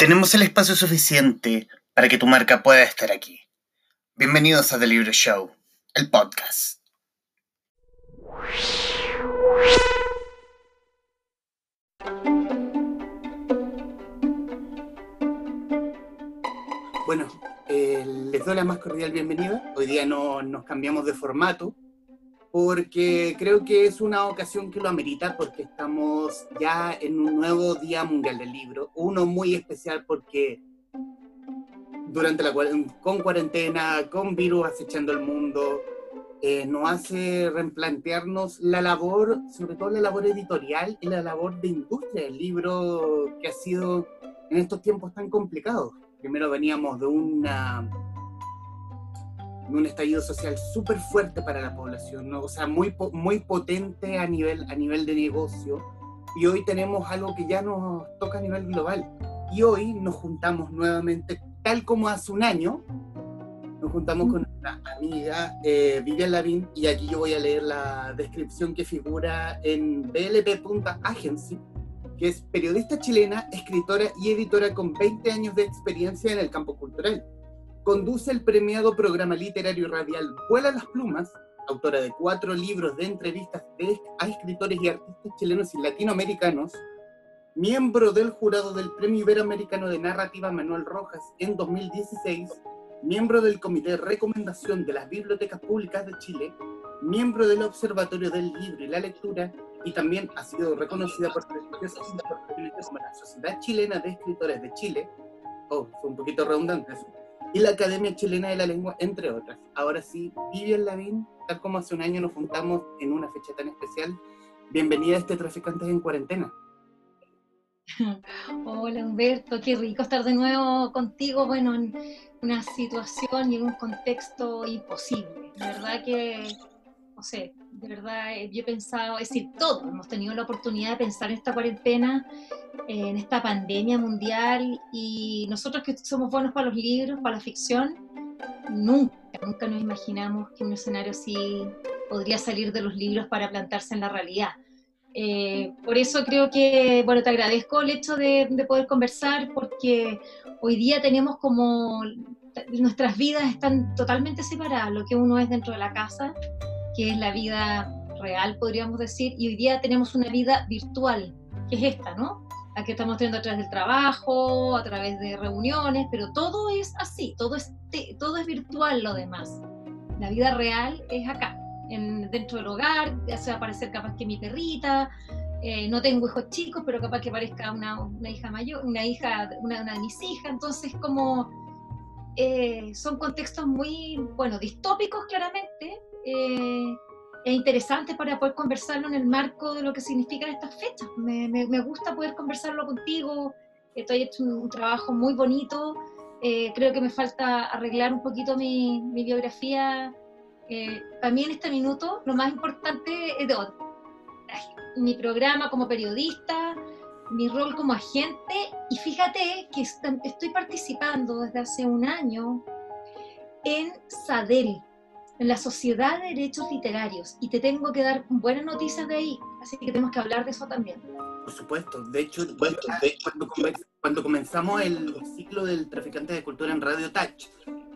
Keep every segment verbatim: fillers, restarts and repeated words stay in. Tenemos el espacio suficiente para que tu marca pueda estar aquí. Bienvenidos a The Libre Show, el podcast. Bueno, eh, les doy la más cordial bienvenida. Hoy día no, nos cambiamos de formato porque creo que es una ocasión que lo amerita, porque estamos ya en un nuevo Día Mundial del Libro, uno muy especial porque durante la con cuarentena, con virus acechando el mundo, eh, nos hace replantearnos la labor, sobre todo la labor editorial y la labor de industria del libro, que ha sido en estos tiempos tan complicados. Primero veníamos de una... un estallido social súper fuerte para la población, ¿no? O sea, muy, muy potente a nivel, a nivel de negocio, y hoy tenemos algo que ya nos toca a nivel global, y hoy nos juntamos nuevamente, tal como hace un año, nos juntamos con nuestra amiga eh, Vivian Lavín, y aquí yo voy a leer la descripción que figura en b l p punto agency, que es periodista chilena, escritora y editora con veinte años de experiencia en el campo cultural. Conduce el premiado programa literario y radial Vuela las Plumas, autora de cuatro libros de entrevistas de, a escritores y artistas chilenos y latinoamericanos, miembro del jurado del Premio Iberoamericano de Narrativa Manuel Rojas en dos mil dieciséis, miembro del Comité de Recomendación de las Bibliotecas Públicas de Chile, miembro del Observatorio del Libro y la Lectura, y también ha sido reconocida por prestigiosas instituciones como la Sociedad Chilena de Escritores de Chile, oh, fue un poquito redundante eso, y la Academia Chilena de la Lengua, entre otras. Ahora sí, Vivian Lavín, tal como hace un año nos juntamos en una fecha tan especial, bienvenida a este Traficantes en Cuarentena. Hola Humberto, qué rico estar de nuevo contigo, bueno, en una situación y en un contexto imposible. De verdad que, no sé, de verdad yo he pensado, es decir, todos hemos tenido la oportunidad de pensar en esta cuarentena, en esta pandemia mundial, y nosotros que somos buenos para los libros, para la ficción, nunca, nunca nos imaginamos que un escenario así podría salir de los libros para plantarse en la realidad. Eh, por eso creo que, bueno, te agradezco el hecho de, de poder conversar, porque hoy día tenemos como, nuestras vidas están totalmente separadas, lo que uno es dentro de la casa, que es la vida real, podríamos decir, y hoy día tenemos una vida virtual, que es esta, ¿no? La que estamos teniendo a través del trabajo, a través de reuniones, pero todo es así, todo es, todo es virtual lo demás. La vida real es acá, en, dentro del hogar, hace aparecer capaz que mi perrita, eh, no tengo hijos chicos, pero capaz que aparezca una, una hija mayor, una hija, una, una de mis hijas, entonces como eh, son contextos muy, bueno, distópicos claramente, eh, es interesante para poder conversarlo en el marco de lo que significan estas fechas. Me, me, me gusta poder conversarlo contigo, estoy hecho un, un trabajo muy bonito, eh, creo que me falta arreglar un poquito mi, mi biografía. Eh, para mí en este minuto lo más importante es de, ay, mi programa como periodista, mi rol como agente, y fíjate que est- estoy participando desde hace un año en SADEL, en la Sociedad de Derechos Literarios, y te tengo que dar buenas noticias de ahí, así que tenemos que hablar de eso también. Por supuesto, de hecho, bueno, de hecho cuando, convers- cuando comenzamos el ciclo del Traficante de Cultura en Radio Tach,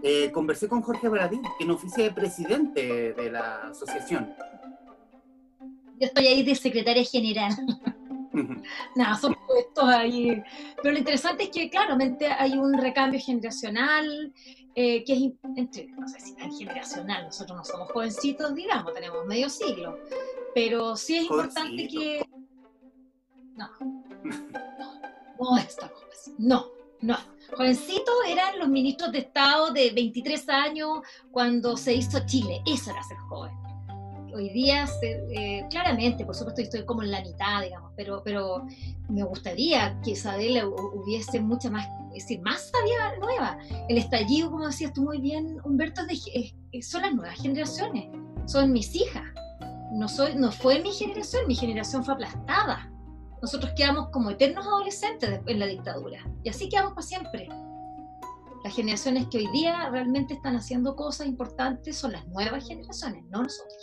eh, conversé con Jorge Bradín, que nos oficia de presidente de la asociación. Yo estoy ahí de secretaria general. Nada, son puestos ahí. Pero lo interesante es que claramente hay un recambio generacional, eh, que es, entre, no sé si tan generacional, nosotros no somos jovencitos, digamos, tenemos medio siglo, pero sí es importante que... No, no, no estamos, no, no. Jovencitos eran los ministros de Estado de veintitrés años cuando se hizo Chile, eso era ser joven. Hoy día, eh, claramente, por supuesto, estoy como en la mitad, digamos, pero, pero me gustaría que Sadela hubiese mucha más, es decir, más sabia nueva. El estallido, como decías tú muy bien, Humberto, es de, es, son las nuevas generaciones, son mis hijas. No, soy, no fue mi generación, mi generación fue aplastada. Nosotros quedamos como eternos adolescentes en la dictadura, y así quedamos para siempre. Las generaciones que hoy día realmente están haciendo cosas importantes son las nuevas generaciones, no nosotros.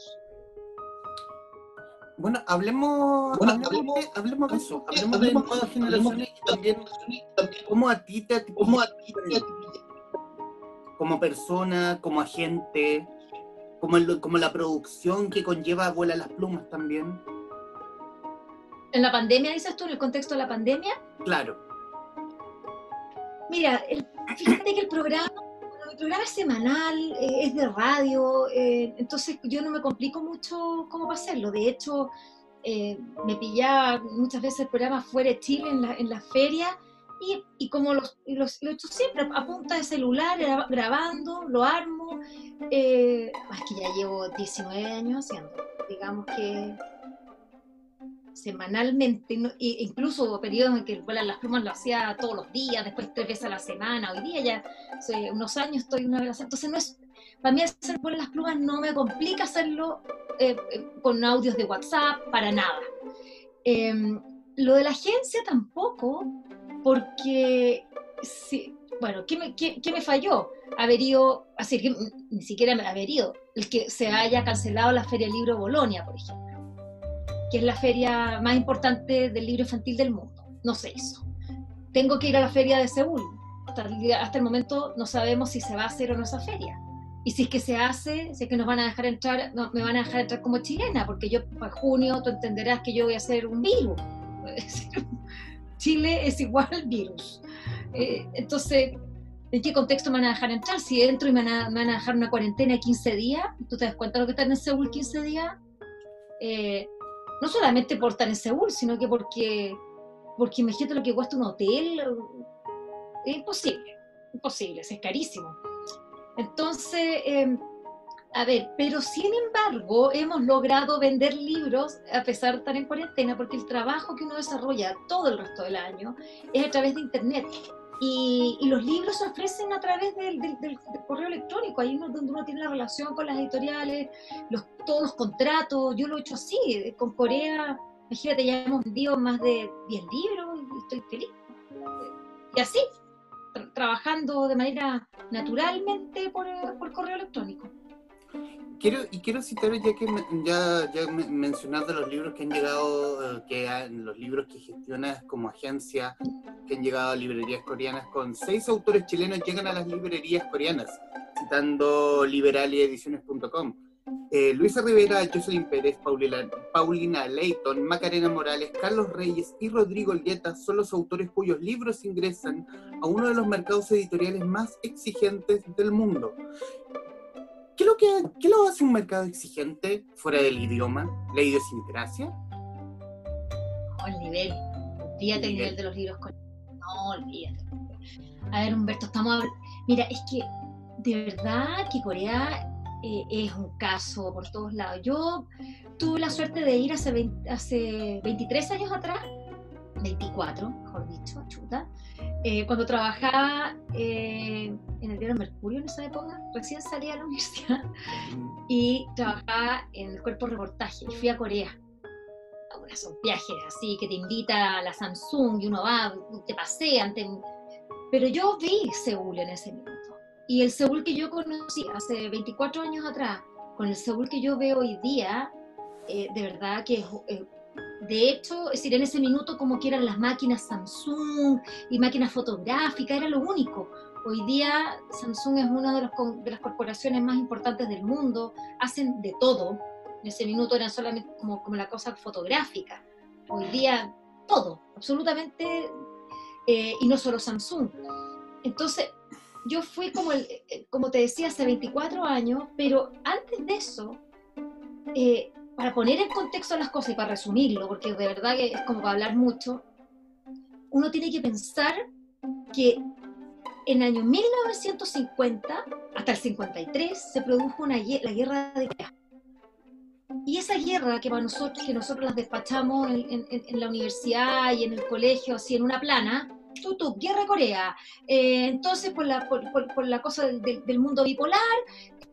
Bueno, hablemos, bueno, hablemos, hablemos, hablemos de eso, hablemos, hablemos de nuevas generaciones y también, también cómo a ti te, cómo a ti te, como persona, como agente, como, el, como la producción que conlleva Vuela las Plumas también. ¿En la pandemia, dices tú, en el contexto de la pandemia? Claro. Mira, el, fíjate que el programa, el programa es semanal, eh, es de radio, eh, entonces yo no me complico mucho cómo hacerlo. De hecho, eh, me pillaba muchas veces el programa fuera de Chile, en la, en la feria, Y, y como los, los, lo he hecho siempre, a punta de celular, grabando, lo armo. Eh, es que ya llevo diecinueve años haciendo, digamos que semanalmente, incluso hubo periodos en que Vuelan las Plumas lo hacía todos los días, después tres veces a la semana. Hoy día ya, hace unos años estoy una vez. Entonces, no es, para mí hacer Vuelan las Plumas no me complica hacerlo eh, con audios de WhatsApp, para nada. Eh, lo de la agencia tampoco. Porque, sí, bueno, ¿qué me, qué, ¿qué me falló? Haber ido, así que ni siquiera me haber ido, el que se haya cancelado la Feria Libro Bolonia, por ejemplo, que es la feria más importante del libro infantil del mundo. No se hizo. Tengo que ir a la Feria de Seúl. Hasta el, hasta el momento no sabemos si se va a hacer o no esa feria. Y si es que se hace, si es que nos van a dejar entrar, no, me van a dejar entrar como chilena, porque yo para junio tú entenderás que yo voy a ser un virus. Chile es igual virus. Eh, entonces, ¿en qué contexto me van a dejar entrar? Si entro y me van a, me van a dejar una cuarentena de quince días, ¿tú te das cuenta de lo que están en Seúl quince días? Eh, no solamente por estar en Seúl, sino que porque, porque imagínate lo que cuesta un hotel. Es imposible, imposible, es carísimo. Entonces, eh, a ver, pero sin embargo hemos logrado vender libros a pesar de estar en cuarentena, porque el trabajo que uno desarrolla todo el resto del año es a través de internet, y, y los libros se ofrecen a través del, del, del, del correo electrónico. Ahí es donde uno tiene la relación con las editoriales, los, todos los contratos. Yo lo he hecho así, con Corea, imagínate, ya hemos vendido más de diez libros y estoy feliz, y así, tra trabajando de manera naturalmente por, por correo electrónico. Quiero, y quiero citar, ya que me, ya, ya mencionaste los libros que han llegado, que los libros que gestionas como agencia, que han llegado a librerías coreanas, con seis autores chilenos llegan a las librerías coreanas, citando liberali ediciones punto com. Eh, Luisa Rivera, Jocelyn Pérez, Paulina, Paulina Leighton, Macarena Morales, Carlos Reyes y Rodrigo Lieta son los autores cuyos libros ingresan a uno de los mercados editoriales más exigentes del mundo. ¿Qué lo, que, ¿Qué lo hace un mercado exigente fuera del idioma? ¿La idiosincrasia? No, el nivel. Olvídate el nivel, nivel de los libros con... No, olvídate. A ver, Humberto, estamos hablando... Mira, es que de verdad que Corea eh, es un caso por todos lados. Yo tuve la suerte de ir hace, veinte, hace veintitrés años atrás, veinticuatro, mejor dicho, chuta, eh, cuando trabajaba eh, en el diario Mercurio en esa época, recién salía de la universidad, y trabajaba en el cuerpo de reportaje, y fui a Corea. Bueno, son viajes así, que te invita a la Samsung, y uno va, te pasean, te... pero yo vi Seúl en ese minuto, y el Seúl que yo conocí hace veinticuatro años atrás, con el Seúl que yo veo hoy día, eh, de verdad que es... Eh, de hecho, es decir, en ese minuto como que eran las máquinas Samsung y máquinas fotográficas, era lo único. Hoy día Samsung es una de, los, de las corporaciones más importantes del mundo, hacen de todo. En ese minuto eran solamente como, como la cosa fotográfica. Hoy día todo, absolutamente, eh, y no solo Samsung. Entonces, yo fui como, el, como te decía, hace veinticuatro años, pero antes de eso... Eh, para poner en contexto las cosas y para resumirlo, porque de verdad que es como para hablar mucho, uno tiene que pensar que en el año mil novecientos cincuenta, hasta el cincuenta y tres, se produjo una, la guerra de Corea. Y esa guerra que para nosotros, que nosotros las despachamos en, en, en la universidad y en el colegio, así en una plana, tutu, guerra de Corea. Eh, entonces, por la, por, por, por la cosa del, del mundo bipolar,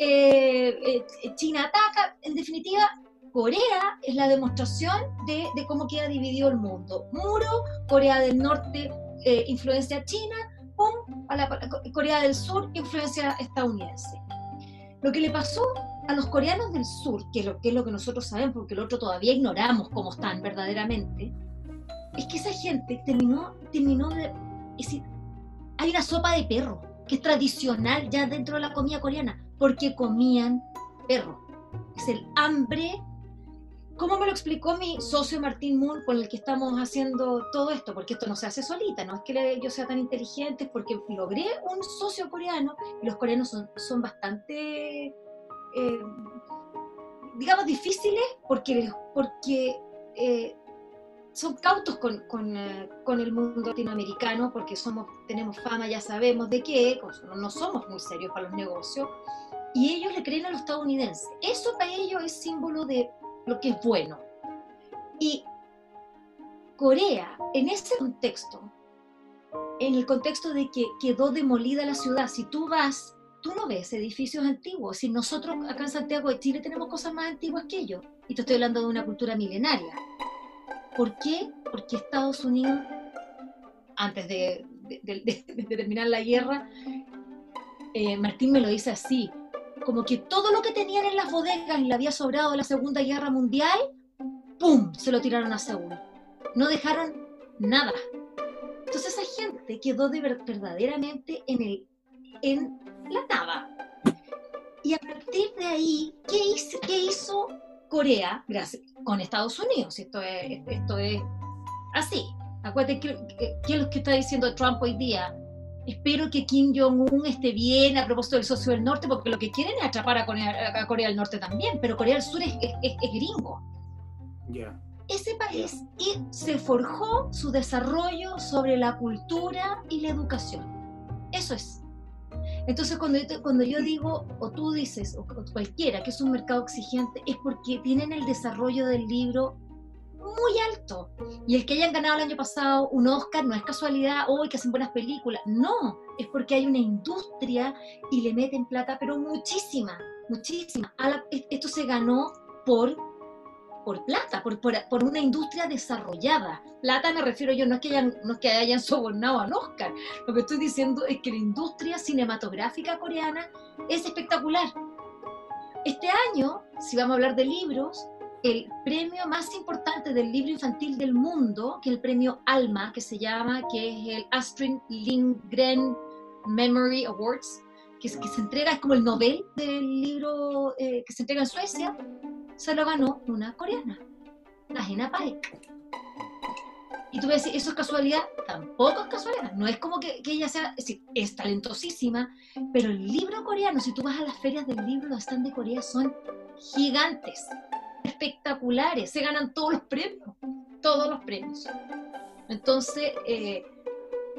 eh, eh, China ataca, en definitiva... Corea es la demostración de, de cómo queda dividido el mundo. Muro, Corea del Norte, eh, influencia china, pum, a la, a Corea del Sur, influencia estadounidense. Lo que le pasó a los coreanos del sur, que es, lo, que es lo que nosotros sabemos, porque el otro todavía ignoramos cómo están verdaderamente, es que esa gente terminó, terminó de... Es decir, hay una sopa de perro, que es tradicional ya dentro de la comida coreana, porque comían perro. Es el hambre... ¿Cómo me lo explicó mi socio Martin Moon, con el que estamos haciendo todo esto? Porque esto no se hace solita, no es que yo sea tan inteligente, porque logré un socio coreano, y los coreanos son, son bastante... Eh, digamos, difíciles, porque, porque eh, son cautos con, con, eh, con el mundo latinoamericano, porque somos, tenemos fama, ya sabemos de qué, no somos muy serios para los negocios, y ellos le creen a los estadounidenses. Eso para ellos es símbolo de lo que es bueno. Y Corea, en ese contexto, en el contexto de que quedó demolida la ciudad, si tú vas... Tú no ves edificios antiguos. Si nosotros acá en Santiago de Chile tenemos cosas más antiguas que ellos. Y te estoy hablando de una cultura milenaria. ¿Por qué? Porque Estados Unidos, antes de, de, de, de terminar la guerra, eh, Martín me lo dice así, como que todo lo que tenían en las bodegas y le había sobrado de la Segunda Guerra Mundial, ¡pum!, se lo tiraron a Seúl. No dejaron nada. Entonces esa gente quedó de ver, verdaderamente en el... en la nada. Y a partir de ahí, ¿qué hizo, qué hizo Corea gracias, con Estados Unidos? Esto es, esto es así. Acuérdate que, que, que lo que está diciendo Trump hoy día. Espero que Kim Jong-un esté bien a propósito del socio del norte, porque lo que quieren es atrapar a Corea, a Corea del Norte también, pero Corea del Sur es, es, es, es gringo. Yeah. Ese país yeah. y se forjó su desarrollo sobre la cultura y la educación. Eso es. Entonces cuando yo, te, cuando yo digo, o tú dices, o, o cualquiera, que es un mercado exigente, es porque tienen el desarrollo del libro muy alto. Y el que hayan ganado el año pasado un Oscar no es casualidad, hoy oh, que hacen buenas películas. No, es porque hay una industria y le meten plata, pero muchísima, muchísima. La, esto se ganó por, por plata, por, por, por una industria desarrollada. Plata me refiero yo, no es que hayan, no es que hayan sobornado al Oscar. Lo que estoy diciendo es que la industria cinematográfica coreana es espectacular. Este año, si vamos a hablar de libros, el premio más importante del libro infantil del mundo, que es el premio ALMA, que se llama, que es el Astrid Lindgren Memory Awards, que, es, que se entrega, es como el Nobel del libro eh, que se entrega en Suecia, se lo ganó una coreana, la Hena Paek. Y tú vas a decir, ¿eso es casualidad? Tampoco es casualidad. No es como que, que ella sea, es decir, es talentosísima, pero el libro coreano, si tú vas a las ferias del libro, los stands de Corea son gigantes, espectaculares, se ganan todos los premios, todos los premios. Entonces, eh,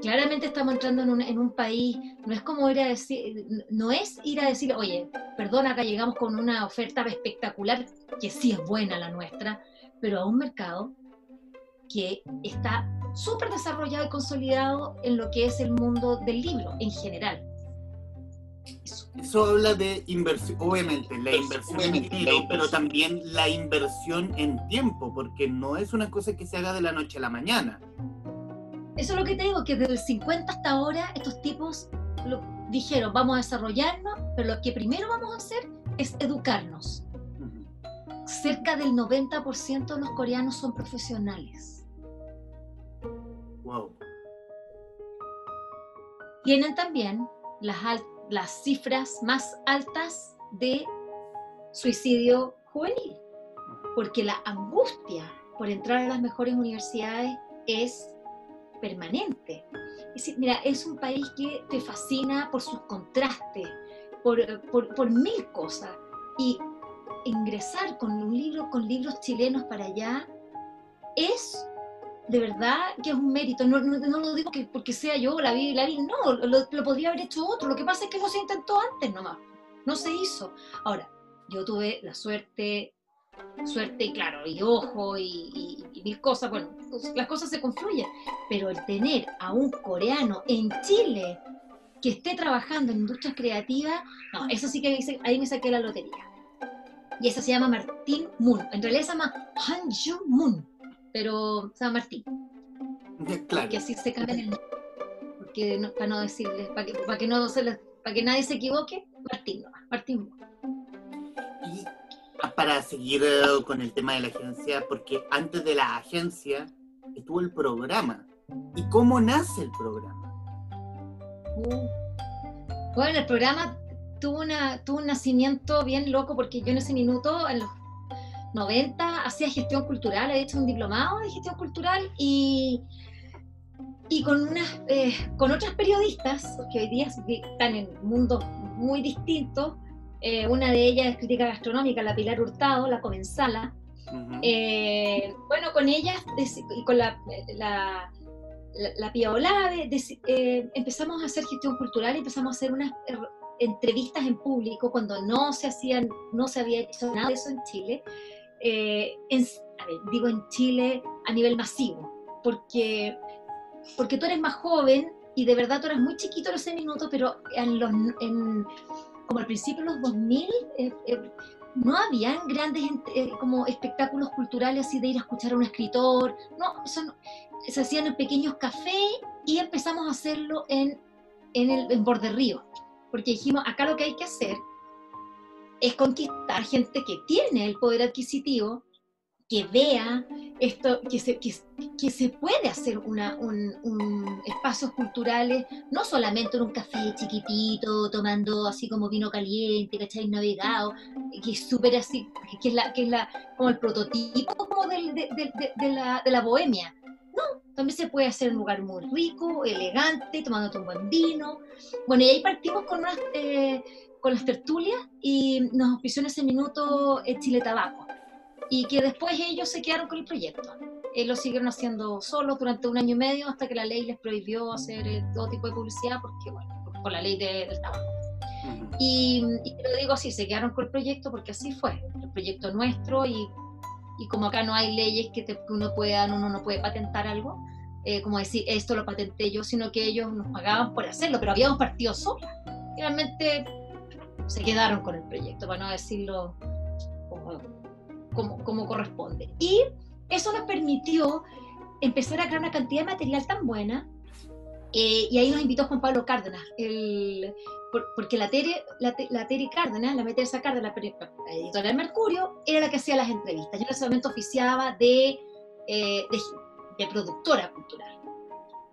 claramente estamos entrando en un, en un país, no es como ir a decir, no es ir a decir, oye, perdón, acá llegamos con una oferta espectacular, que sí es buena la nuestra, pero a un mercado que está súper desarrollado y consolidado en lo que es el mundo del libro en general. Eso, Eso habla de inversión, obviamente, la inversión obviamente, en tiempo, pero también la inversión en tiempo, porque no es una cosa que se haga de la noche a la mañana. Eso es lo que te digo, que desde el cincuenta hasta ahora estos tipos lo, dijeron, vamos a desarrollarnos, pero lo que primero vamos a hacer es educarnos. Uh-huh. Cerca del noventa por ciento de los coreanos son profesionales. Wow. Tienen también las, alt, las cifras más altas de suicidio juvenil, porque la angustia por entrar a las mejores universidades es... permanente. Es decir, mira, es un país que te fascina por sus contrastes, por, por, por mil cosas. Y ingresar con un libro, con libros chilenos para allá, es de verdad que es un mérito. No, no, no lo digo que porque sea yo la vi, la vi, no, lo, lo podría haber hecho otro. Lo que pasa es que no se intentó antes nomás, no se hizo. Ahora, yo tuve la suerte, suerte y claro, y ojo, y, y, y mil cosas, bueno, las cosas se confluyen, pero el tener a un coreano en Chile que esté trabajando en industrias creativas, no, eso sí que ahí me saqué la lotería. Y esa se llama Martin Moon, en realidad se llama Han Joon Moon, pero se llama Martín. Claro. Que así se cambia el nombre, porque no, para no decirles, para que, para que no se les, para que nadie se equivoque, Martín, no, Martin Moon. para seguir eh, con el tema de la agencia, porque antes de la agencia estuvo el programa. ¿Y cómo nace el programa? Uh, bueno, el programa tuvo, una, tuvo un nacimiento bien loco, porque yo en ese minuto, en los noventa, hacía gestión cultural, había hecho un diplomado de gestión cultural y, y con, unas, eh, con otras periodistas, que hoy día están en mundos muy distintos. Eh, una de ellas es crítica gastronómica, la Pilar Hurtado, la Comensala. Uh-huh. eh, bueno, con ella y con la, la, la, la Pia Olave eh, empezamos a hacer gestión cultural y empezamos a hacer unas entrevistas en público cuando no se hacían, no se había hecho nada de eso en Chile. Eh, en, a ver, digo en Chile a nivel masivo, porque, porque tú eres más joven y de verdad tú eras muy chiquito en ese minuto, pero en los... En, como al principio de los dos mil, eh, eh, no habían grandes eh, como espectáculos culturales así de ir a escuchar a un escritor, no, eso no, se hacían en pequeños cafés y empezamos a hacerlo en, en, el, en Borde Río, porque dijimos, acá lo que hay que hacer es conquistar gente que tiene el poder adquisitivo, que vea esto, que se, que, que se puede hacer una, un, un espacios culturales, no solamente en un café chiquitito, tomando así como vino caliente, ¿cachai? Navegado, que es súper así, que es, la, que es la, como el prototipo como del, de, de, de, de, la, de la bohemia. No, también se puede hacer en un lugar muy rico, elegante, tomándote un buen vino. Bueno, y ahí partimos con, unas, eh, con las tertulias y nos auspició en ese minuto el Chile Tabaco. Y que después ellos se quedaron con el proyecto. Eh, lo siguieron haciendo solos durante un año y medio hasta que la ley les prohibió hacer eh, todo tipo de publicidad, porque bueno, por, por la ley de, del tabaco. Uh-huh. Y, y te lo digo así, se quedaron con el proyecto porque así fue, el proyecto nuestro, y, y como acá no hay leyes que, te, que uno pueda, uno no puede patentar algo, eh, como decir, esto lo patenté yo, sino que ellos nos pagaban por hacerlo, pero habíamos partido solos. Realmente se quedaron con el proyecto, para no decirlo como... Como, como corresponde. Y eso nos permitió empezar a crear una cantidad de material tan buena, eh, y ahí nos invitó Juan Pablo Cárdenas, el, por, porque la Tere, la, la Tere Cárdenas, la Meteresa Cárdenas, la, la editora de Mercurio, era la que hacía las entrevistas. Yo en ese momento oficiaba de, eh, de, de productora cultural.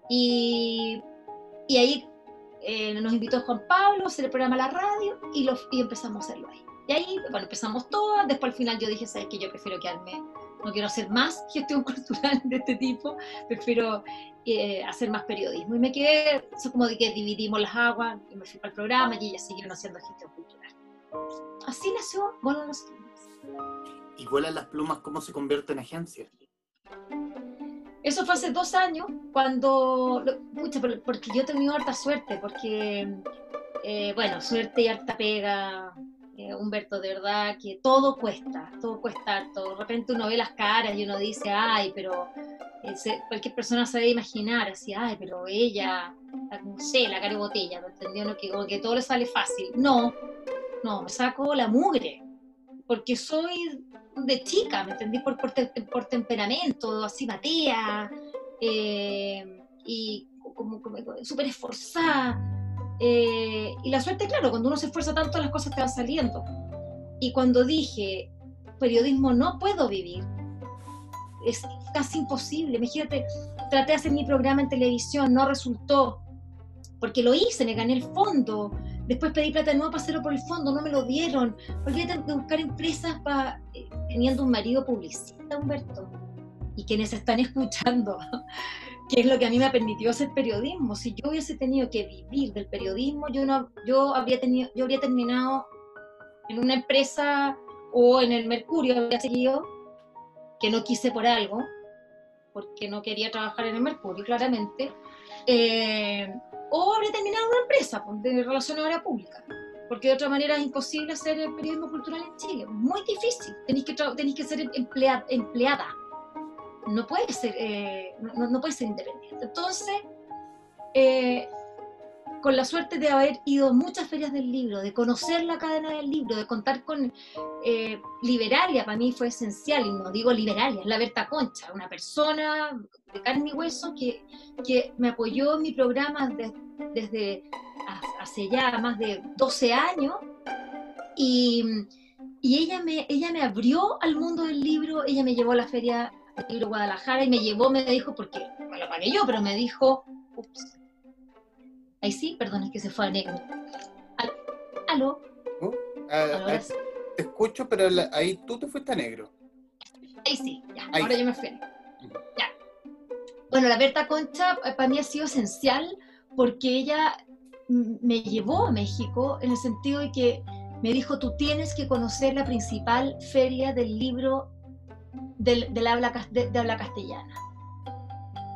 Y, y ahí eh, nos invitó Juan Pablo a hacer el programa a la radio y, lo, y empezamos a hacerlo ahí. Y ahí, bueno, empezamos todas, después al final yo dije, ¿sabes qué? Yo prefiero quedarme, no quiero hacer más gestión cultural de este tipo, prefiero eh, hacer más periodismo. Y me quedé, eso como de que dividimos las aguas, y me fui para el programa y ellas siguieron haciendo gestión cultural. Así nació Vuelan las Plumas. ¿Y Vuelan las Plumas cómo se convierte en agencia? Eso fue hace dos años, cuando, pucha, porque yo he tenido harta suerte, porque, eh, bueno, suerte y harta pega... Eh, Humberto, de verdad que todo cuesta, todo cuesta harto. De repente uno ve las caras y uno dice, ay, pero eh, se, cualquier persona se debe imaginar, así, ay, pero ella, la, no sé, la cara de botella, ¿me entendió? No, que, como que todo le sale fácil. No, no, me saco la mugre, porque soy de chica, ¿me entendí? Por, por, te, por temperamento, así batea, eh, y como, como súper esforzada. Eh, y la suerte, claro, cuando uno se esfuerza tanto las cosas te van saliendo. Y cuando dije, periodismo no puedo vivir, es casi imposible. Imagínate, traté de hacer mi programa en televisión, no resultó, porque lo hice, me gané el fondo. Después pedí plata de nuevo para hacerlo por el fondo, no me lo dieron. Olvídate de buscar empresas para... Teniendo un marido publicista, Humberto, y quienes están escuchando... que es lo que a mí me permitió hacer periodismo. Si yo hubiese tenido que vivir del periodismo, yo, no, yo, habría, tenido, yo habría terminado en una empresa o en el Mercurio, habría seguido, que no quise por algo, porque no quería trabajar en el Mercurio, claramente, eh, o habría terminado en una empresa de relacionadora pública, porque de otra manera es imposible hacer el periodismo cultural en Chile, muy difícil, tenés que, tenés que ser emplea, empleada. No puede ser, eh, no, no puede ser independiente. Entonces, eh, con la suerte de haber ido a muchas ferias del libro, de conocer la cadena del libro, de contar con eh, Liberalia, para mí fue esencial, y no digo Liberalia, es la Berta Concha, una persona de carne y hueso que, que me apoyó en mi programa de, desde hace ya más de doce años, y... y ella me, ella me abrió al mundo del libro, ella me llevó a la Feria Libro Guadalajara y me llevó, me dijo, porque me lo pagué yo, pero me dijo, ups, ahí sí, perdón, es que se fue a negro. Al, aló. Uh, a, a, a, te escucho, pero la, ahí tú te fuiste a negro. Ahí sí, ya, ahí. Ahora yo me fui a negro. Ya. Bueno, la Berta Concha para mí ha sido esencial porque ella me llevó a México en el sentido de que me dijo, tú tienes que conocer la principal feria del libro del, del habla, de, de habla castellana.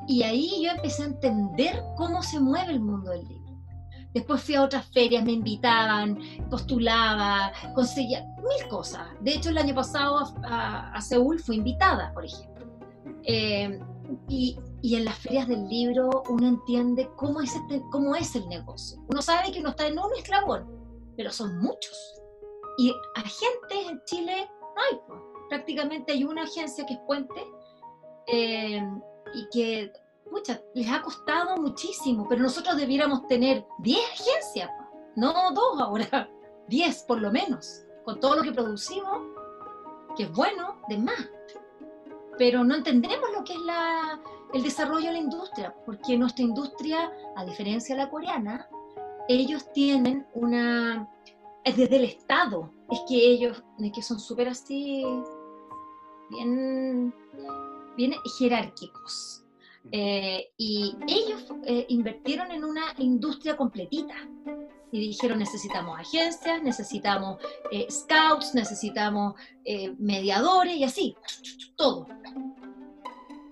Y ahí yo empecé a entender cómo se mueve el mundo del libro. Después fui a otras ferias, me invitaban, postulaba, conseguía mil cosas. De hecho, el año pasado a, a, a Seúl fui invitada, por ejemplo. Eh, y, y en las ferias del libro uno entiende cómo es, este, cómo es el negocio. Uno sabe que uno está en un eslabón, pero son muchos. Y agentes en Chile no hay. Prácticamente hay una agencia que es Puente, eh, y que, pucha, les ha costado muchísimo, pero nosotros debiéramos tener diez agencias, no dos ahora, diez por lo menos, con todo lo que producimos, que es bueno, de más. Pero no entendemos lo que es la, el desarrollo de la industria, porque nuestra industria, a diferencia de la coreana, ellos tienen una... Es desde el Estado, es que ellos es que son súper así, bien, bien jerárquicos. Eh, y ellos eh, invirtieron en una industria completita y dijeron, necesitamos agencias, necesitamos eh, scouts, necesitamos eh, mediadores y así, todo.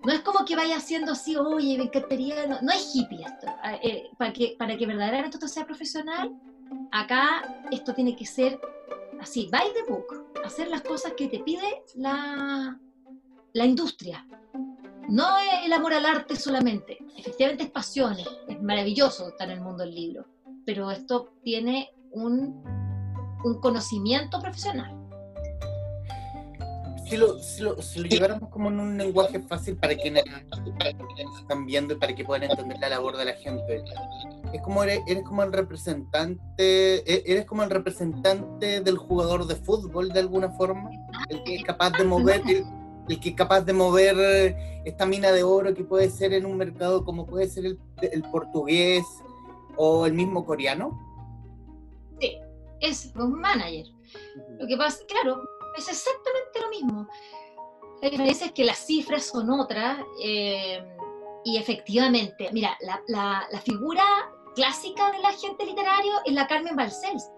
No es como que vaya haciendo así, oye, me encantaría, no, no es hippie esto. Eh, para, que, para que verdaderamente esto sea profesional, acá esto tiene que ser así, by the book, hacer las cosas que te pide la, la industria. No es el amor al arte solamente, efectivamente es pasión, es maravilloso estar en el mundo del libro, pero esto tiene un, un conocimiento profesional. Si lo, si, lo, si lo lleváramos como en un lenguaje fácil para quienes están viendo y para que puedan entender la labor de la gente, es como eres, eres como el representante, eres como el representante del jugador de fútbol de alguna forma, el que es capaz de mover... El, el que es capaz de mover esta mina de oro que puede ser en un mercado como puede ser el, el portugués o el mismo coreano. Sí, es un manager. Uh-huh. Lo que pasa, claro, es exactamente lo mismo. La diferencia es que las cifras son otras, eh, y efectivamente, mira, la, la, la figura clásica del agente literario es la Carmen Balcells,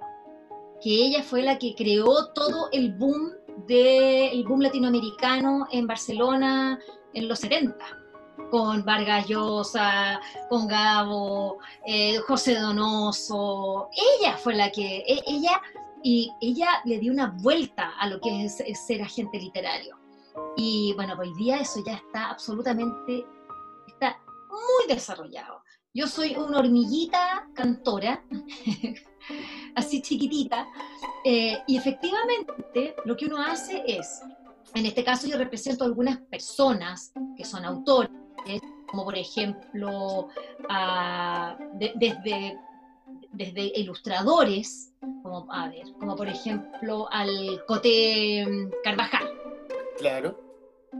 que ella fue la que creó todo el boom del boom latinoamericano en Barcelona en los setenta, con Vargas Llosa, con Gabo, eh, José Donoso. Ella fue la que, ella, y ella le dio una vuelta a lo que es, es ser agente literario. Y bueno, hoy día eso ya está absolutamente, está muy desarrollado. Yo soy una hormiguita cantora, así chiquitita, eh, y efectivamente lo que uno hace es, en este caso yo represento a algunas personas que son autores, como por ejemplo, a, de, desde, desde ilustradores, como, a ver, como por ejemplo al Coté Carvajal. Claro.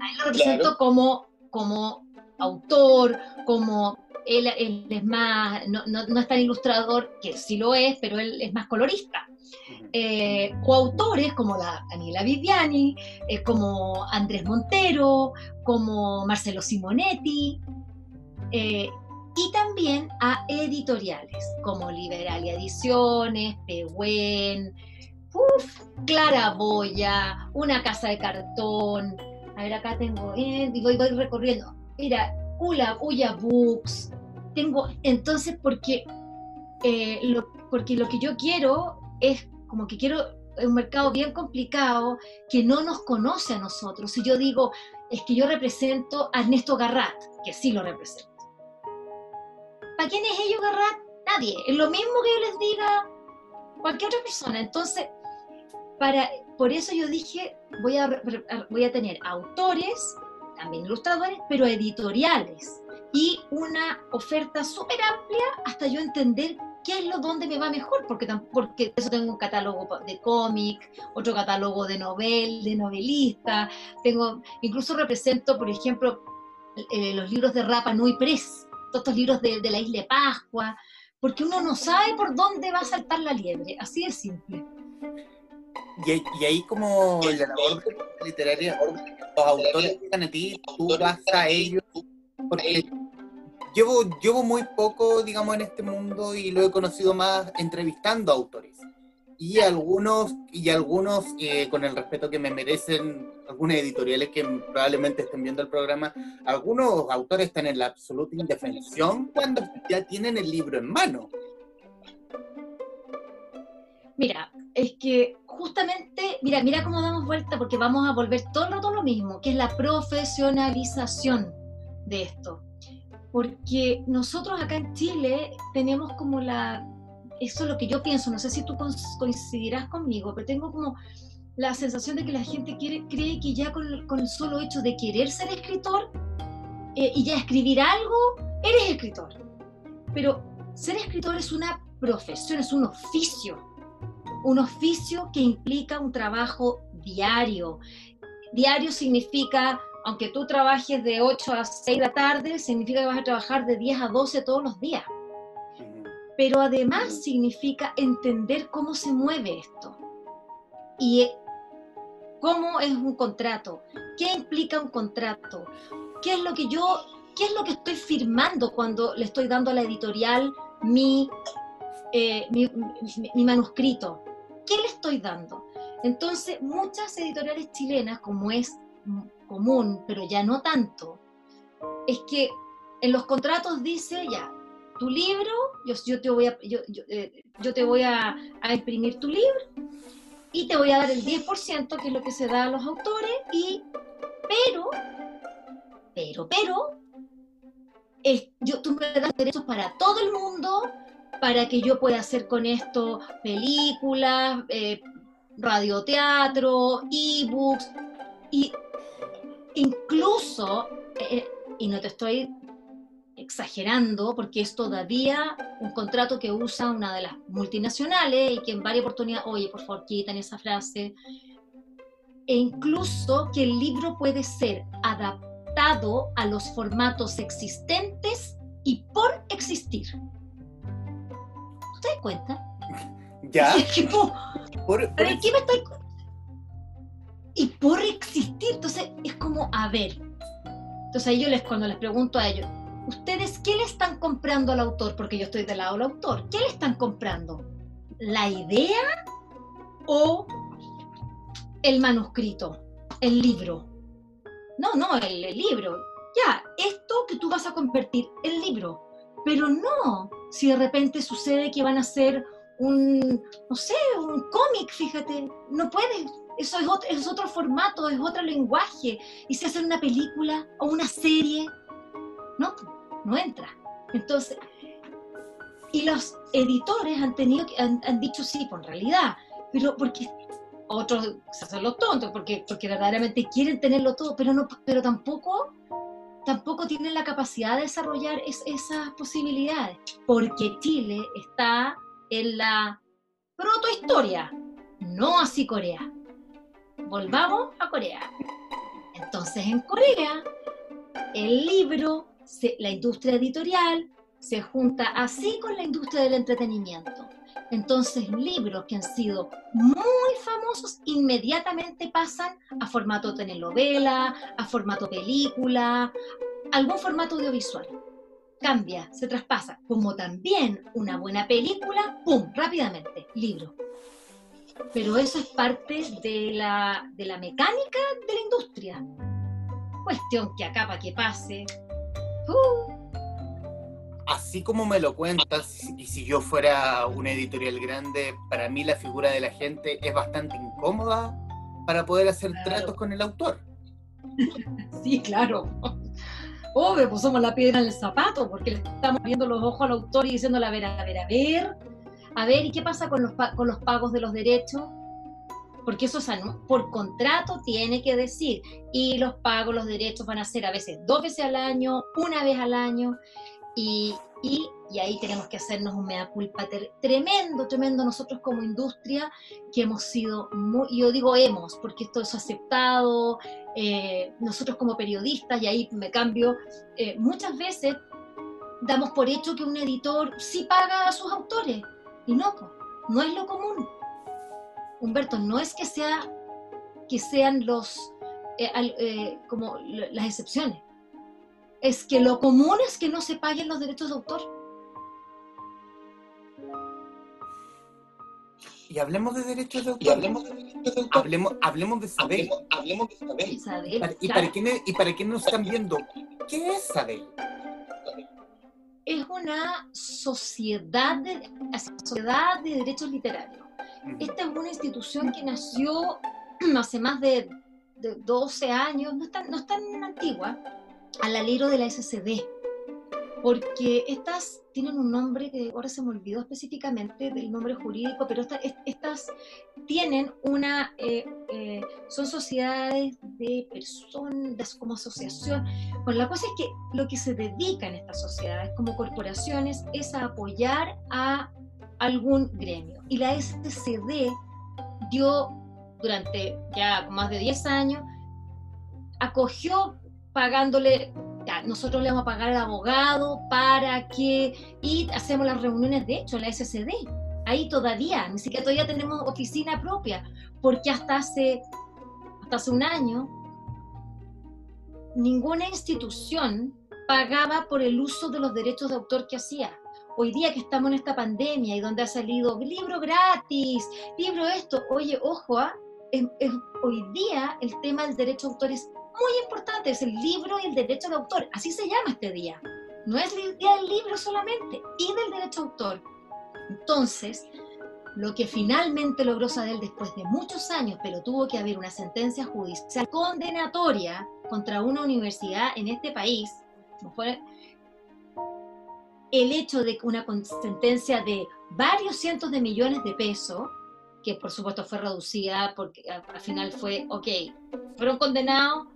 Ahí lo represento, claro, como, como autor, como... Él, él es más, no, no, no es tan ilustrador, que sí lo es, pero él es más colorista. Eh, coautores como la Daniela Viviani, eh, como Andrés Montero, como Marcelo Simonetti, eh, y también a editoriales como Liberalia Ediciones, Pehuen, uf, Claraboya, Una Casa de Cartón. A ver, acá tengo, eh, y voy, voy recorriendo. Mira, Ula, Uya Books, tengo, entonces porque, eh, lo, porque lo que yo quiero es, como que quiero un mercado bien complicado, que no nos conoce a nosotros. Si yo digo, es que yo represento a Ernesto Garrat, que sí lo represento. ¿Para quién es ello Garrat? Nadie, es lo mismo que yo les diga cualquier otra persona. Entonces, para, por eso yo dije, voy a, voy a tener autores, también ilustradores, pero editoriales, y una oferta súper amplia hasta yo entender qué es lo donde me va mejor, porque, porque eso tengo un catálogo de cómic, otro catálogo de novel, de novelista, tengo, incluso represento, por ejemplo, eh, los libros de Rapa Nui Press, todos estos libros de, de la Isla de Pascua, porque uno no sabe por dónde va a saltar la liebre, así de simple. Y, y ahí como la labor literaria, los autores que están a ti, tú vas a ellos, porque llevo, llevo muy poco, digamos, en este mundo y lo he conocido más entrevistando a autores. Y algunos, y algunos eh, con el respeto que me merecen algunas editoriales que probablemente estén viendo el programa, algunos autores están en la absoluta indefensión cuando ya tienen el libro en mano. Mira, es que justamente, mira, mira cómo damos vuelta, porque vamos a volver todo el rato lo mismo, que es la profesionalización de esto. Porque nosotros acá en Chile tenemos como la... Eso es lo que yo pienso, no sé si tú coincidirás conmigo, pero tengo como la sensación de que la gente quiere, cree que ya con, con el solo hecho de querer ser escritor eh, y ya escribir algo, eres escritor. Pero ser escritor es una profesión, es un oficio, un oficio que implica un trabajo diario. Diario significa, aunque tú trabajes de ocho a seis de la tarde, significa que vas a trabajar de diez a doce todos los días. Pero además significa entender cómo se mueve esto y cómo es un contrato, qué implica un contrato, qué es lo que yo, qué es lo que estoy firmando cuando le estoy dando a la editorial mi, eh, mi, mi, mi manuscrito, qué le estoy dando. Entonces muchas editoriales chilenas, como es común, pero ya no tanto, es que en los contratos dice ya, tu libro, yo, yo te voy, a, yo, yo, eh, yo te voy a, a imprimir tu libro y te voy a dar el diez por ciento, que es lo que se da a los autores, y, pero, pero, pero, eh, yo, tú me das derechos para todo el mundo, para que yo pueda hacer con esto películas, eh, radioteatro, ebooks, y incluso, eh, y no te estoy... exagerando, porque es todavía un contrato que usa una de las multinacionales y que en varias oportunidades, oye, por favor, quitan esa frase. E incluso que el libro puede ser adaptado a los formatos existentes y por existir. ¿Tú te das cuenta? ¿Ya? ¿Por, por ¿Para ex... qué me estoy... Y por existir. Entonces, es como, a ver. Entonces, ahí yo les, cuando les pregunto a ellos, ¿ustedes qué le están comprando al autor? Porque yo estoy del lado del autor. ¿Qué le están comprando? ¿La idea o el manuscrito? ¿El libro? No, no, el, el libro. Ya, esto que tú vas a convertir en libro. Pero no, si de repente sucede que van a hacer un, no sé, un cómic, fíjate. No puedes, eso es otro, es otro formato, es otro lenguaje. Y si hacen una película o una serie, no, no entra. Entonces, y los editores han tenido, han, han dicho sí, por realidad, pero porque otros se hacen los tontos, porque, porque verdaderamente quieren tenerlo todo, pero no, pero tampoco, tampoco tienen la capacidad de desarrollar es, esas posibilidades, porque Chile está en la protohistoria, no así Corea. Volvamos a Corea. Entonces, en Corea, el libro... Se, la industria editorial se junta así con la industria del entretenimiento. Entonces, libros que han sido muy famosos inmediatamente pasan a formato telenovela, a formato película, algún formato audiovisual. Cambia, se traspasa. Como también una buena película, ¡pum!, rápidamente, libro. Pero eso es parte de la, de la mecánica de la industria. Cuestión que acá para que pase... Uh. Así como me lo cuentas, y si yo fuera una editorial grande, para mí la figura de la gente es bastante incómoda para poder hacer claro. tratos con el autor. Sí, claro. Obvio, pues somos la piedra en el zapato, porque le estamos viendo los ojos al autor y diciéndole, a ver, a ver, a ver, a ver, ¿y qué pasa con los, con los pagos de los derechos? Porque eso, o sea, ¿no? Por contrato tiene que decir, y los pagos, los derechos van a ser a veces dos veces al año, una vez al año, y, y y ahí tenemos que hacernos un mea culpa tremendo, tremendo nosotros como industria, que hemos sido muy, yo digo hemos, porque esto es aceptado, eh, nosotros como periodistas, y ahí me cambio, eh, muchas veces damos por hecho que un editor sí paga a sus autores, y no, no es lo común. Humberto, no es que sea que sean los eh, eh, como las excepciones, es que lo común es que no se paguen los derechos de autor. Y hablemos de derechos de autor. Y hablemos de derechos de autor. Hablemos, hablemos de SADEL. Hablemos, hablemos de SADEL. Para, y, claro. para quienes, y para quienes nos están viendo, ¿qué es SADEL? Es una sociedad de, sociedad de derechos literarios. Uh-huh. Esta es una institución que nació hace más de, de doce años, no es tan, no es tan antigua, al alero de la S C D, porque estas tienen un nombre que ahora se me olvidó específicamente del nombre jurídico, pero esta, estas tienen una, eh, eh, son sociedades de personas como asociación. Bueno, la cosa es que lo que se dedican estas sociedades como corporaciones es a apoyar a algún gremio, y la S C D dio durante ya más de diez años, acogió pagándole, ya, nosotros le vamos a pagar al abogado para que, y hacemos las reuniones, de hecho, en la S C D, ahí todavía, ni siquiera todavía tenemos oficina propia, porque hasta hace, hasta hace un año, ninguna institución pagaba por el uso de los derechos de autor que hacía. Hoy día que estamos en esta pandemia y donde ha salido libro gratis, libro esto, oye, ojo, ¿eh? es, es, hoy día el tema del derecho de autor es muy importante, es el libro y el derecho de autor, así se llama este día, no es el día del libro solamente, y del derecho de autor. Entonces, lo que finalmente logró SADEL después de muchos años, pero tuvo que haber una sentencia judicial condenatoria contra una universidad en este país, el hecho de una sentencia de varios cientos de millones de pesos, que por supuesto fue reducida, porque al final fue, ok, fueron condenados,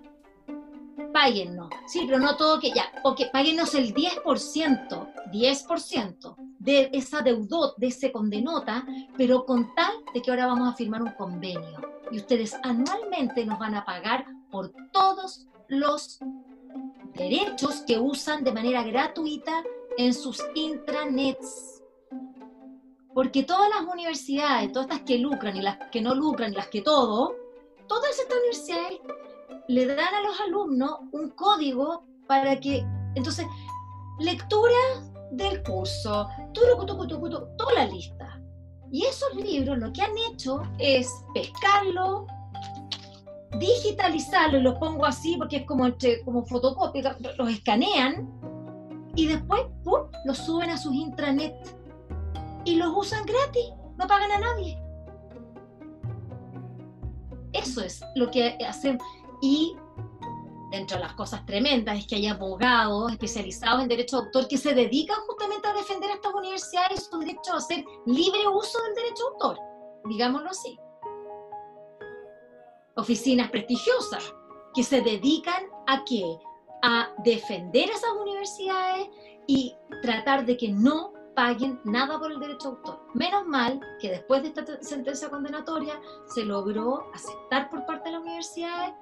páguennos, sí, pero no todo, que ya, porque páguennos el diez por ciento de esa deudot, de ese condenota, pero con tal de que ahora vamos a firmar un convenio, y ustedes anualmente nos van a pagar por todos los derechos que usan de manera gratuita en sus intranets. Porque todas las universidades, todas estas que lucran y las que no lucran, y las que todo, todas estas universidades le dan a los alumnos un código para que, entonces, lectura del curso, toda la lista. Y esos libros lo que han hecho es pescarlo, digitalizarlo, y los pongo así porque es como, entre, como fotocopia, los escanean y después ¡pum!, los suben a sus intranets. Y los usan gratis, no pagan a nadie. Eso es lo que hacen. Y dentro de las cosas tremendas es que hay abogados especializados en derecho de autor que se dedican justamente a defender a estas universidades y su derecho a hacer libre uso del derecho de autor, digámoslo así. Oficinas prestigiosas que se dedican a ¿qué? A defender a esas universidades y tratar de que no paguen nada por el derecho de autor. Menos mal que después de esta sentencia condenatoria se logró aceptar por parte de las universidades,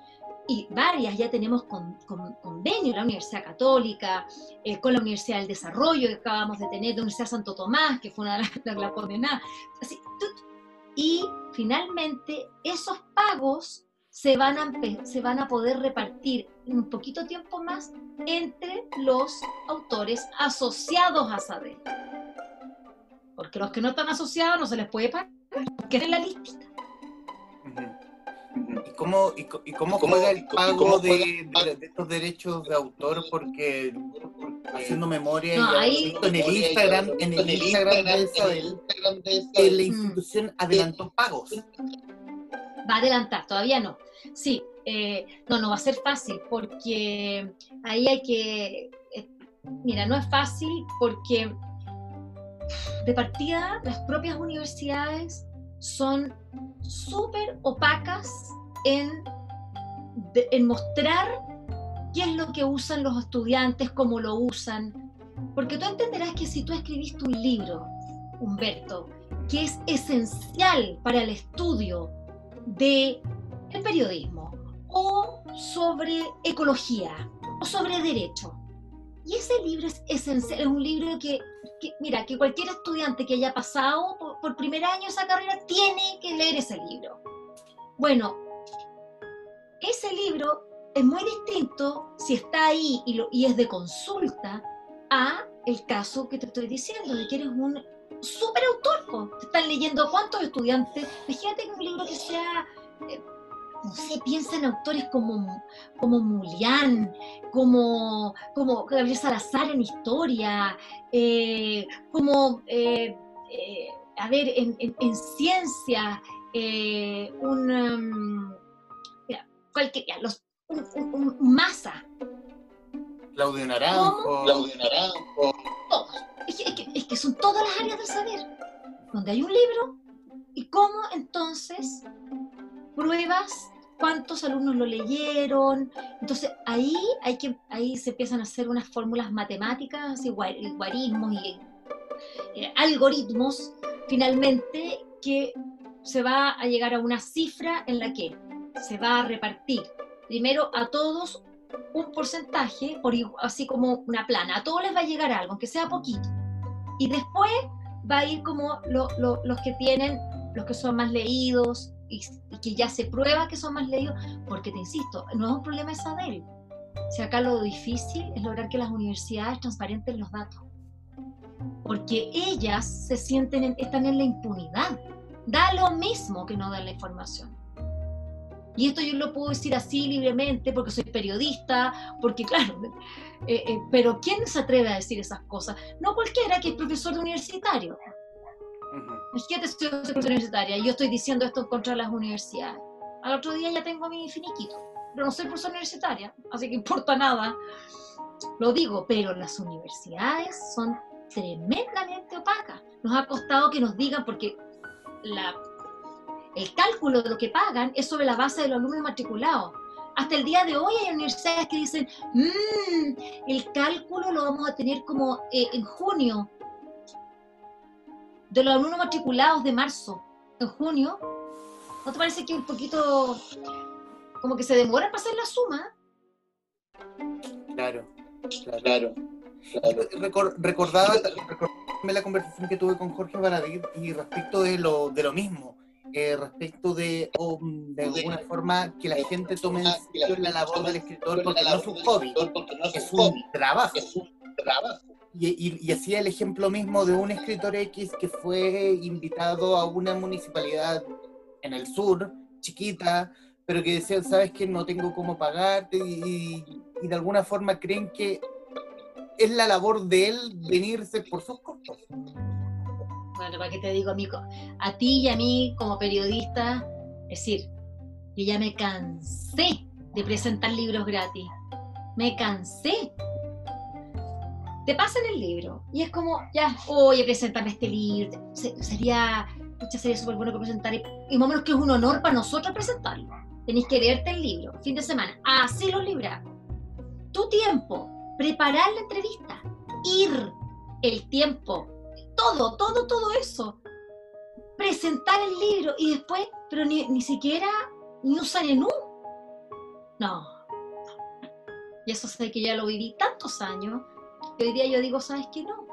y varias ya tenemos con, con, convenio, la Universidad Católica, eh, con la Universidad del Desarrollo que acabamos de tener, la Universidad Santo Tomás, que fue una de las condenadas. Y finalmente esos pagos se van, a, se van a poder repartir un poquito tiempo más entre los autores asociados a SADEL. Porque los que no están asociados no se les puede pagar, que es la listita. ¿Y cómo, y, y cómo juega el pago de, de, de estos derechos de autor? Porque, haciendo memoria, no, ahí, en el Instagram, en el Instagram de SADEL, la institución mm. adelantó pagos. Va a adelantar, todavía no. Sí, eh, no, no va a ser fácil, porque ahí hay que... Eh, mira, no es fácil porque... De partida, las propias universidades son súper opacas en, de, en mostrar qué es lo que usan los estudiantes, cómo lo usan, Porque tú entenderás que si tú escribiste un libro, Humberto, que es esencial para el estudio del periodismo, o sobre ecología, o sobre derecho, y ese libro es esencial, es un libro que, que mira, que cualquier estudiante que haya pasado por, por primer año esa carrera tiene que leer ese libro. Bueno, ese libro es muy distinto si está ahí y, lo, y es de consulta a el caso que te estoy diciendo, de que eres un superautor. Te están leyendo cuántos estudiantes. Imagínate que un libro que sea, eh, no sé, piensa en autores como, como Mulián, como, como Gabriel Salazar en historia, eh, como, eh, eh, a ver, en, en, en ciencia, eh, un, um, mira, cualquiera, los, un, un, un Massa. Claudio Naranjo, Claudio Naranjo. Todos. Es que, es, que, es que son todas las áreas del saber, donde hay un libro, y cómo entonces pruebas cuántos alumnos lo leyeron. Entonces ahí, hay que, ahí se empiezan a hacer unas fórmulas matemáticas, y guarismos y eh, algoritmos, finalmente, que se va a llegar a una cifra en la que se va a repartir primero a todos un porcentaje, por igual, así como una plana, a todos les va a llegar algo, aunque sea poquito, y después va a ir como lo, lo, los que tienen, los que son más leídos, y, y que ya se prueba que son más leídos, porque te insisto, no es un problema de SADEL, si acá lo difícil es lograr que las universidades transparenten los datos, porque ellas se sienten, en, están en la impunidad, da lo mismo que no dan la información. Y esto yo lo puedo decir así libremente porque soy periodista, porque claro, eh, eh, pero ¿quién se atreve a decir esas cosas? No cualquiera que es profesor de universitario. Imagínate, uh-huh. Soy profesora universitaria y yo estoy diciendo esto contra las universidades. Al otro día ya tengo mi finiquito, pero no soy profesora universitaria, así que importa nada. Lo digo, pero las universidades son tremendamente opacas. Nos ha costado que nos digan porque la... El cálculo de lo que pagan es sobre la base de los alumnos matriculados. Hasta el día de hoy hay universidades que dicen, mmm, el cálculo lo vamos a tener como eh, en junio, de los alumnos matriculados de marzo, en junio. ¿No te parece que un poquito, como que se demora para hacer la suma? Claro, claro, claro. Recor- recordaba, recordaba la conversación que tuve con Jorge Bradín y respecto de lo, de lo mismo. Eh, respecto de, oh, de alguna forma, que la gente tome en serio la labor del escritor, porque no es un hobby, es un trabajo. Y, y, y hacía el ejemplo mismo de un escritor X que fue invitado a una municipalidad en el sur, chiquita, pero que decían, sabes que no tengo cómo pagarte, y, y de alguna forma creen que es la labor de él venirse por sus costos. Bueno, ¿para qué te digo, amigo? A ti y a mí, como periodista, es decir, yo ya me cansé de presentar libros gratis. Me cansé. Te pasan el libro y es como, ya, oye, preséntame este libro. Sería, pucha, sería súper bueno que presentar. Y más o menos que es un honor para nosotros presentarlo. Tenés que leerte el libro, fin de semana. Así lo libramos. Tu tiempo, preparar la entrevista, ir, el tiempo. Todo, todo, todo eso. Presentar el libro y después, pero ni, ni siquiera ni usan en un. No. Y eso sé que ya lo viví tantos años, que hoy día yo digo, ¿sabes qué? No.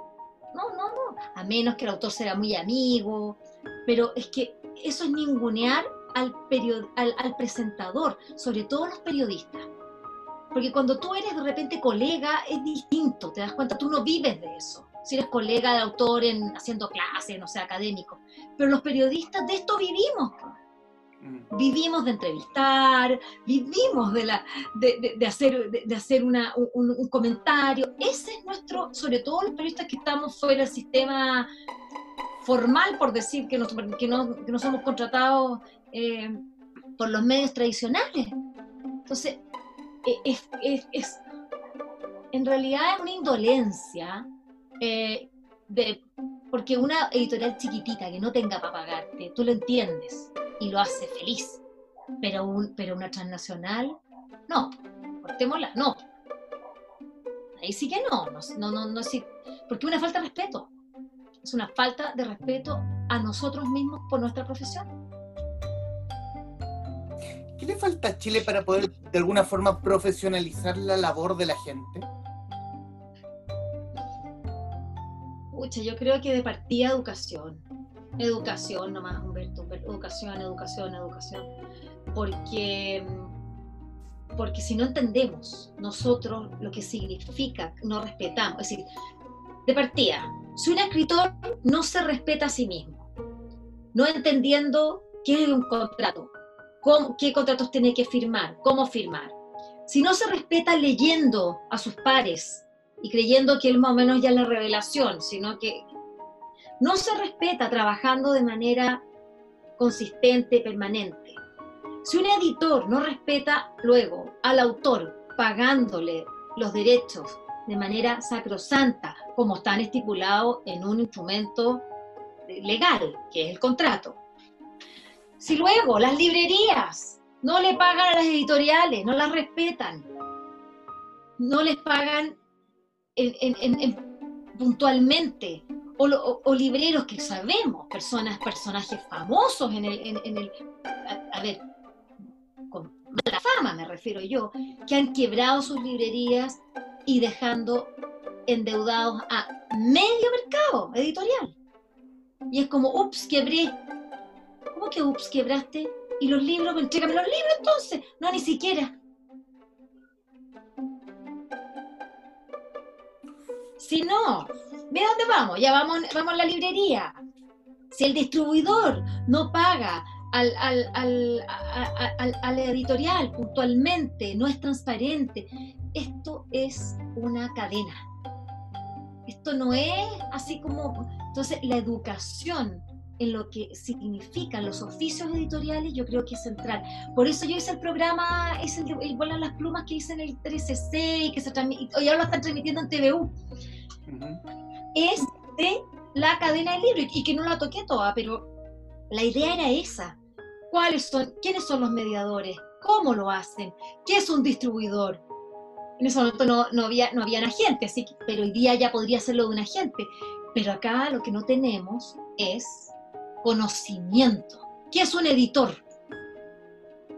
No, no, no. A menos que el autor sea muy amigo. Pero es que eso es ningunear al, period, al, al presentador, sobre todo los periodistas. Porque cuando tú eres de repente colega, es distinto, te das cuenta, tú no vives de eso. Si eres colega de autor en, haciendo clases, no sé, académico. Pero los periodistas de esto vivimos. Mm. Vivimos de entrevistar, vivimos de, la, de, de, de hacer, de, de hacer una, un, un comentario. Ese es nuestro, sobre todo los periodistas que estamos fuera del sistema formal, por decir que, nos, que, no, que no somos contratados eh, por los medios tradicionales. Entonces, es, es, es, en realidad es una indolencia. Eh, de, porque una editorial chiquitita que no tenga para pagarte, tú lo entiendes y lo hace feliz, pero, un, pero una transnacional no, cortémosla, no, ahí sí que no, no, no, no, no, Porque es una falta de respeto. Es una falta de respeto a nosotros mismos por nuestra profesión. ¿Qué le falta a Chile para poder, de alguna forma, profesionalizar la labor de la gente? Pucha, yo creo que de partida educación. Educación nomás, Humberto. Educación, educación, educación. Porque... porque si no entendemos nosotros lo que significa, no respetamos. Es decir, de partida, si un escritor no se respeta a sí mismo, no entendiendo qué es un contrato, cómo, qué contratos tiene que firmar, cómo firmar, si no se respeta leyendo a sus pares y creyendo que él más o menos ya es la revelación, sino que no se respeta trabajando de manera consistente, permanente. Si un editor no respeta luego al autor pagándole los derechos de manera sacrosanta, como están estipulados en un instrumento legal, que es el contrato. Si luego las librerías no le pagan a las editoriales, no las respetan, no les pagan en, en, en, en, puntualmente, O, o, o libreros que sabemos, personas, personajes famosos en el, en, en el a, a ver, con mala fama me refiero yo, que han quebrado sus librerías y dejando endeudados a medio mercado editorial. Y es como, ups, quebré. ¿Cómo que ups, quebraste? Y los libros, entrégame los libros entonces. No, ni siquiera. Si no, ¿ve dónde vamos? Ya vamos, vamos a la librería. Si el distribuidor no paga al, al, al, al, al, al editorial puntualmente, no es transparente, esto es una cadena. Esto no es así como... Entonces, la educación en lo que significan los oficios editoriales yo creo que es central. Por eso yo hice el programa, es el de el Vuela las Plumas que hice en el trece C, que se transmite, hoy ahora lo están transmitiendo en T V U. Uh-huh. Es de la cadena del libro, y que no la toqué toda, pero la idea era esa. ¿Cuáles son, quiénes son los mediadores? ¿Cómo lo hacen? ¿Qué es un distribuidor? En ese momento no, no había no había agente, así que, pero hoy día ya podría hacerlo de un agente. Pero acá lo que no tenemos es conocimiento. ¿Qué es un editor?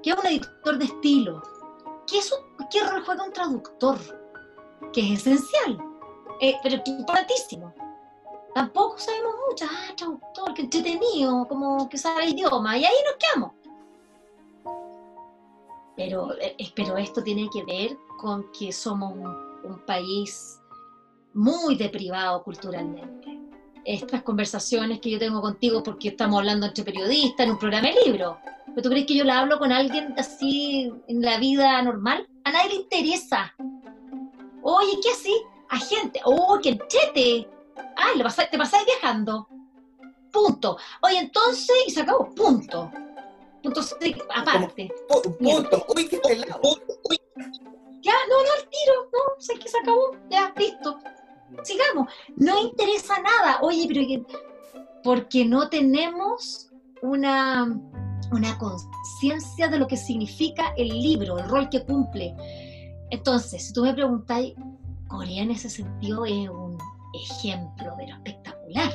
¿Qué es un editor de estilo? ¿Qué, es un, qué rol juega un traductor? Que es esencial, eh, pero que es importantísimo. Tampoco sabemos mucho. Ah, traductor, que entretenido, como que sabe el idioma, y ahí nos quedamos. Pero, eh, pero esto tiene que ver con que somos un, un país muy deprivado culturalmente. Estas conversaciones que yo tengo contigo, porque estamos hablando entre periodistas en un programa de libro, ¿pero tú crees que yo la hablo con alguien así en la vida normal? A nadie le interesa. Oye, ¿qué así? A gente, ¡oh, qué chete! ¡Ay, lo pasá, te pasáis viajando! Punto. Oye, entonces, y se acabó, punto. Punto, aparte. Como, punto, uy, qué pelado. Ya, no, no, al tiro, no, sé que se acabó, ya, listo. Sigamos, no interesa nada. Oye, pero porque no tenemos una, una conciencia de lo que significa el libro, el rol que cumple. Entonces, si tú me preguntáis, Corea en ese sentido es un ejemplo, pero espectacular.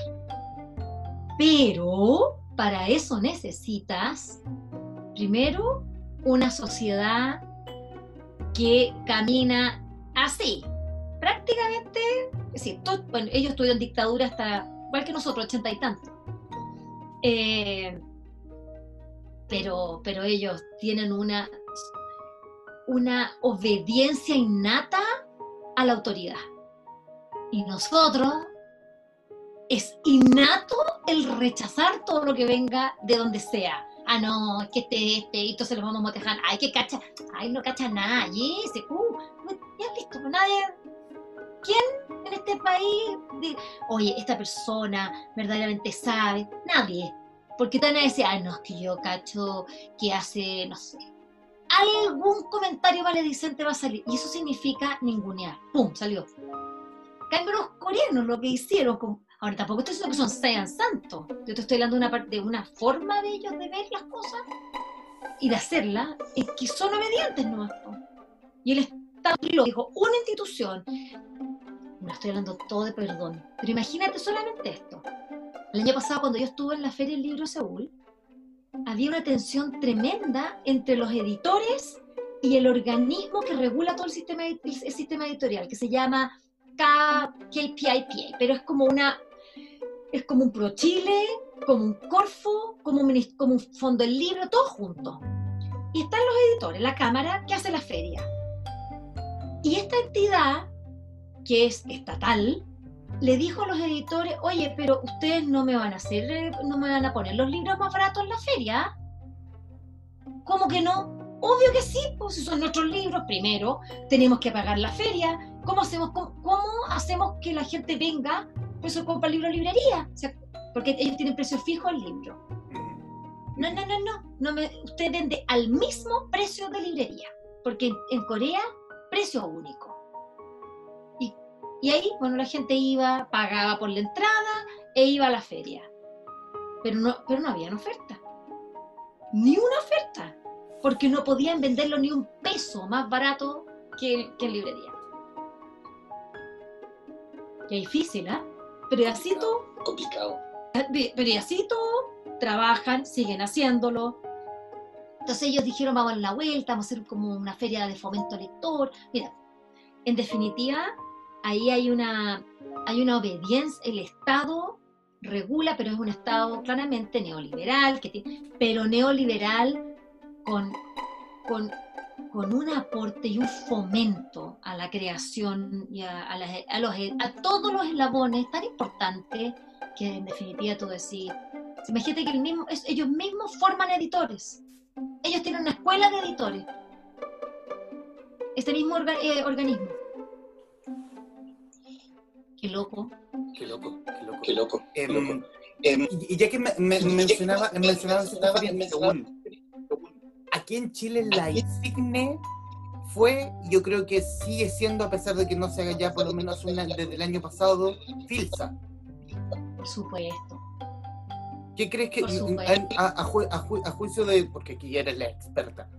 Pero para eso necesitas, primero, una sociedad que camina así. Prácticamente, es decir, todo, bueno, ellos estudian dictadura hasta, igual que nosotros, ochenta y tanto. Eh, pero, pero ellos tienen una, una obediencia innata a la autoridad. Y nosotros, es innato el rechazar todo lo que venga de donde sea. Ah, no, es que este, este, y entonces los vamos a motejar. Ay, que cacha, ay, no cacha nada, y ese, uh, ya listo, nadie... ¿Quién en este país dice, oye, esta persona verdaderamente sabe? Nadie. Porque te van a decir, ah, no, es que yo cacho que hace, no sé, algún comentario maledicente va a salir. Y eso significa ningunear. ¡Pum! Salió. Cambio los coreanos, lo que hicieron. Con... Ahora, tampoco estoy diciendo que son sean santos. Yo te estoy hablando de una, parte, de una forma de ellos de ver las cosas y de hacerlas, es que son obedientes nomás. Y el Estado dijo, una institución me lo estoy hablando todo de perdón, pero imagínate solamente esto. El año pasado, cuando yo estuve en la Feria Libro de Seúl, había una tensión tremenda entre los editores y el organismo que regula todo el sistema, el sistema editorial, que se llama K P I P A, pero es como una, es como un ProChile, como un Corfo, como un, como un Fondo del Libro, todo junto. Y están los editores, la Cámara, que hace la feria. Y esta entidad, que es estatal, le dijo a los editores, oye, pero ustedes no me van a hacer, no me van a poner los libros más baratos en la feria. ¿Cómo que no? Obvio que sí, pues si son nuestros libros, primero tenemos que pagar la feria. ¿Cómo hacemos, cómo, cómo hacemos que la gente venga? Por eso compra libro librería, o sea, porque ellos tienen precio fijo al libro. No, no, no, no, no me, usted vende al mismo precio de librería, porque en, en Corea, precio único. Y, y ahí, bueno, la gente iba, pagaba por la entrada e iba a la feria. Pero no, pero no había oferta. Ni una oferta, porque no podían venderlo ni un peso más barato que, que en librería. Y es difícil, ¿eh? Pero y así todo... Complicado. Pero y así todo, trabajan, siguen haciéndolo. Entonces ellos dijeron, vamos a dar la vuelta, vamos a hacer como una feria de fomento lector. Mira, en definitiva, ahí hay una, hay una obediencia. El Estado regula, pero es un Estado claramente neoliberal, que tiene, pero neoliberal con, con, con un aporte y un fomento a la creación y a, a, las, a, los, a todos los eslabones tan importantes que en definitiva tú decís, imagínate que el mismo, ellos mismos forman editores. Ellos tienen una escuela de editores. Este mismo orga, eh, organismo. Qué loco. Qué loco, qué loco. Qué loco. Eh, qué loco. Eh, y ya que me, me, y mencionaba, que mencionaba, mencionaba, mencionaba, mencionaba, aquí en Chile la insigne fue, yo creo que sigue siendo, a pesar de que no se haga ya por lo menos una desde el año pasado, Filsa. Por supuesto. ¿Qué crees que, a, a, ju, a, ju, a juicio de, porque aquí eres la experta,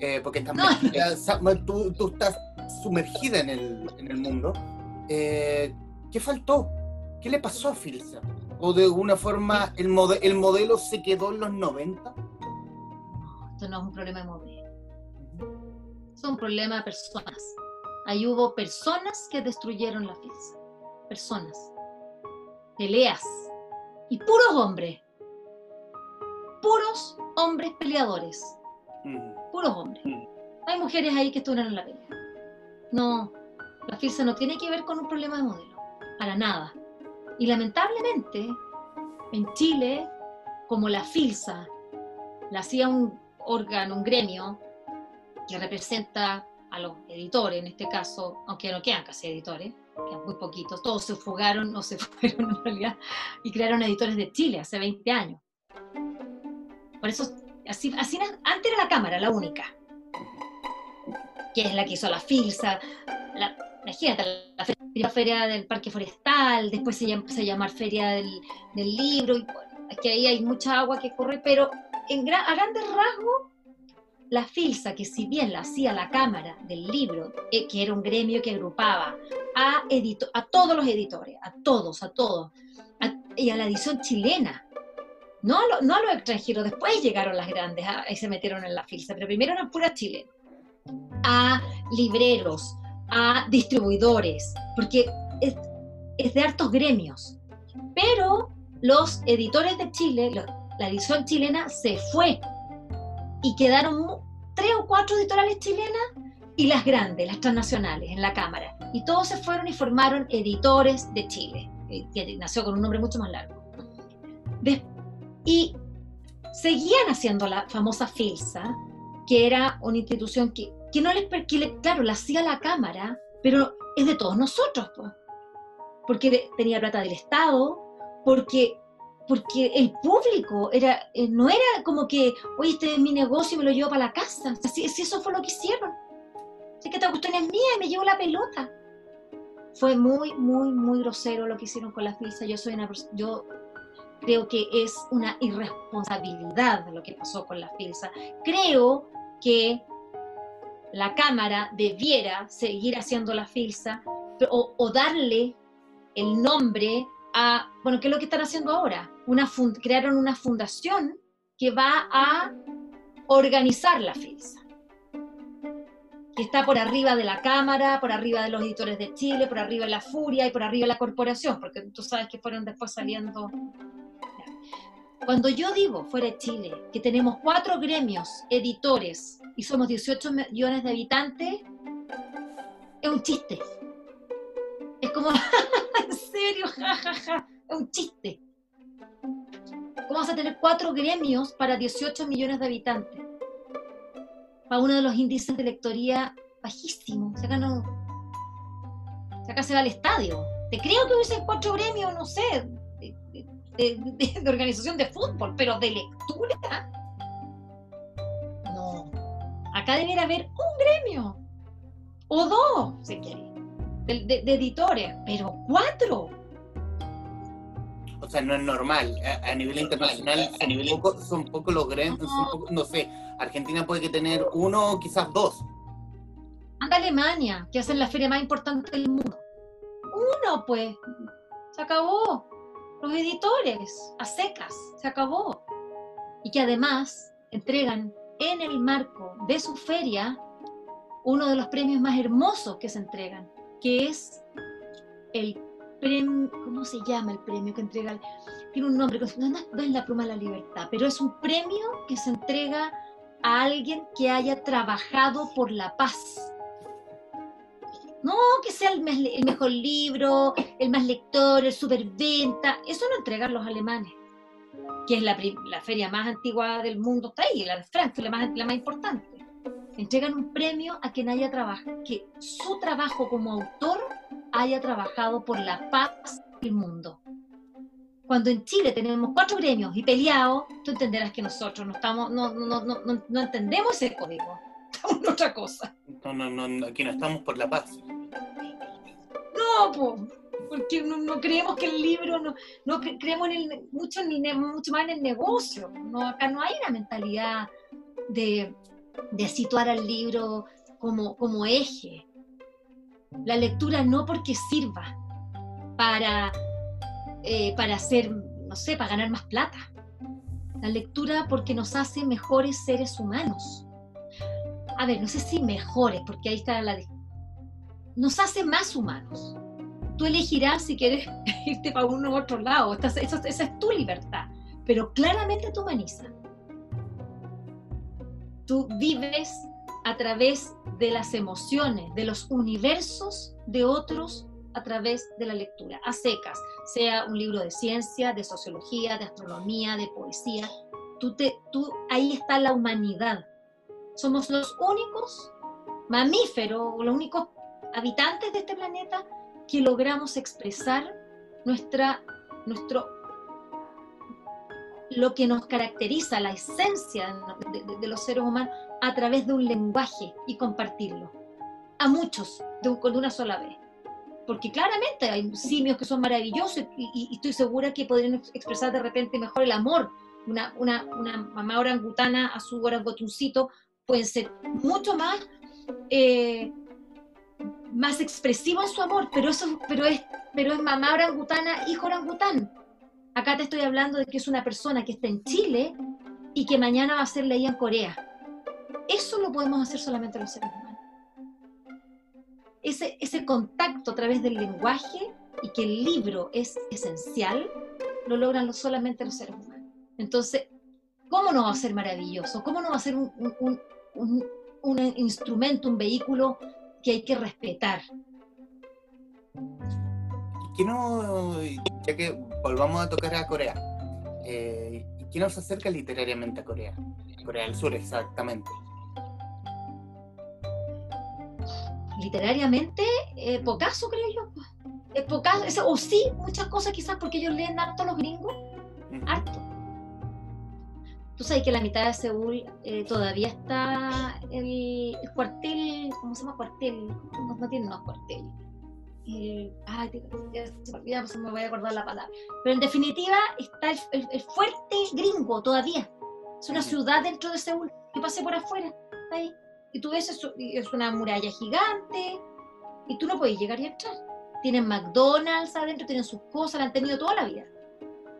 eh, porque también no. eh, tú, tú estás sumergida en el, en el mundo, eh, ¿qué faltó? ¿Qué le pasó a Filsa? ¿O de alguna forma el, mode, el modelo se quedó en los noventa? No, esto no es un problema de modelo. Es un problema de personas. Ahí hubo personas que destruyeron la Filsa. Personas. Peleas. Y puros hombres. Puros hombres peleadores. Puros hombres. Hay mujeres ahí que estuvieron en la pelea. No, la Filsa no tiene que ver con un problema de modelo. Para nada. Y lamentablemente, en Chile, como la Filsa la hacía un órgano, un gremio, que representa a los editores, en este caso, aunque no quedan casi editores, quedan muy poquitos, todos se fugaron o se fueron en realidad, y crearon Editores de Chile hace veinte años. Por eso, así, así, antes era la Cámara, la única, que es la que hizo la Filsa, la, imagínate, la, la Feria del Parque Forestal, después se empezó a llamar Feria del, del Libro, y bueno, es que ahí hay mucha agua que corre, pero en gran, a grandes rasgos, la Filsa, que si bien la hacía la Cámara del Libro, eh, que era un gremio que agrupaba a, edito- a todos los editores, a todos, a todos, a, y a la edición chilena, no a, lo, no a los extranjeros, después llegaron las grandes a, y se metieron en la Filsa, pero primero eran puras chilenas, a libreros, a distribuidores, porque es, es de hartos gremios, pero los editores de Chile, los, la edición chilena se fue, y quedaron tres o cuatro editoriales chilenas y las grandes, las transnacionales, en la Cámara. Y todos se fueron y formaron Editores de Chile, que nació con un nombre mucho más largo. De, y seguían haciendo la famosa Filsa, que era una institución que, que no les... Que le, claro, la hacía la Cámara, pero es de todos nosotros, po. Porque tenía plata del Estado, porque... porque el público era, no era como que, oye, este es mi negocio y me lo llevo para la casa. O sea, si, si eso fue lo que hicieron. O sea, que esta cuestión es mía y me llevo la pelota. Fue muy, muy, muy grosero lo que hicieron con la Filsa. Yo, soy una, yo creo que es una irresponsabilidad lo que pasó con la Filsa. Creo que la Cámara debiera seguir haciendo la Filsa o, o darle el nombre a, bueno, ¿qué es lo que están haciendo ahora? Una fund, crearon una fundación que va a organizar la Filsa, que está por arriba de la Cámara, por arriba de los Editores de Chile, por arriba de la Furia y por arriba de la Corporación, porque tú sabes que fueron después saliendo. Cuando yo digo, fuera de Chile, que tenemos cuatro gremios, editores, y somos dieciocho millones de habitantes, es un chiste. Es como, en serio, jajaja, ja, ja, es un chiste. ¿Cómo vas a tener cuatro gremios para dieciocho millones de habitantes? Para uno de los índices de lectoría bajísimo. O sea, acá no... O sea, acá se va al estadio. Te creo que hubiesen cuatro gremios, no sé, de, de, de, de organización de fútbol, pero de lectura. No. Acá debería haber un gremio. O dos, si quiere. De, de, de editores. Pero cuatro. O sea, no es normal. A, a nivel internacional, a nivel poco, son poco los grandes, no. Poco, no sé, Argentina puede que tener uno o quizás dos. Anda a Alemania, que hacen la feria más importante del mundo. Uno, pues. Se acabó. Los editores, a secas, se acabó. Y que además entregan en el marco de su feria uno de los premios más hermosos que se entregan, que es el Premio, ¿cómo se llama el premio que entrega? El, tiene un nombre, no es la Pluma de la Libertad, pero es un premio que se entrega a alguien que haya trabajado por la paz. No que sea el, el mejor libro, el más lector, el superventa, eso no entregan los alemanes, que es la, la feria más antigua del mundo, está ahí, la de Francia, la más, la más importante. Entregan un premio a quien haya trabajado, que su trabajo como autor haya trabajado por la paz del mundo. Cuando en Chile tenemos cuatro gremios y peleados, tú entenderás que nosotros no estamos, no, no, no, no, no entendemos ese código. Estamos en otra cosa. No, no, no, aquí no estamos por la paz. No, po, porque no, no creemos que el libro, no, no creemos en el, mucho, mucho más en el negocio. No, acá no hay una mentalidad de, de situar al libro como, como eje. La lectura no porque sirva para, eh, para hacer, no sé, para ganar más plata. La lectura porque nos hace mejores seres humanos. A ver, no sé si mejores, porque ahí está la... Nos hace más humanos. Tú elegirás si quieres irte para uno u otro lado. Estás, esa, esa es tu libertad. Pero claramente te humaniza. Tú vives a través de las emociones, de los universos de otros, a través de la lectura, a secas, sea un libro de ciencia, de sociología, de astronomía, de poesía, tú te, tú, ahí está la humanidad. Somos los únicos mamíferos, los únicos habitantes de este planeta que logramos expresar nuestra, nuestro, lo que nos caracteriza, la esencia de, de, de los seres humanos, a través de un lenguaje y compartirlo a muchos de, un, de una sola vez, porque claramente hay simios que son maravillosos y, y, y estoy segura que podrían expresar de repente mejor el amor. Una, una, una mamá orangutana a su orangotuncito pueden ser mucho más eh, más expresivo en su amor, pero eso pero es, pero es mamá orangutana, hijo orangután. Acá te estoy hablando de que es una persona que está en Chile y que mañana va a ser leída en Corea. Eso lo podemos hacer solamente los seres humanos. Ese, ese contacto a través del lenguaje y que el libro es esencial, lo logran solamente los seres humanos. Entonces, ¿cómo no va a ser maravilloso? ¿Cómo no va a ser un, un, un, un instrumento, un vehículo que hay que respetar? ¿Qué no, ya que volvamos a tocar a Corea, eh, ¿qué nos acerca literariamente a Corea? Corea del Sur, exactamente. Literariamente, eh, pocaso creo yo. Eh, pocaso, es, o sí, muchas cosas quizás porque ellos leen harto los gringos. Harto. Tú sabes que la mitad de Seúl eh, todavía está el, el cuartel, ¿cómo se llama cuartel? No, no tiene más cuartel. El, ay, ya se me voy a acordar la palabra. Pero en definitiva está el, el, el fuerte gringo todavía. Es una ciudad dentro de Seúl. Yo pasé por afuera, está ahí. Y tú ves, es una muralla gigante, y tú no podés llegar y entrar. Tienen McDonald's adentro, tienen sus cosas, la han tenido toda la vida.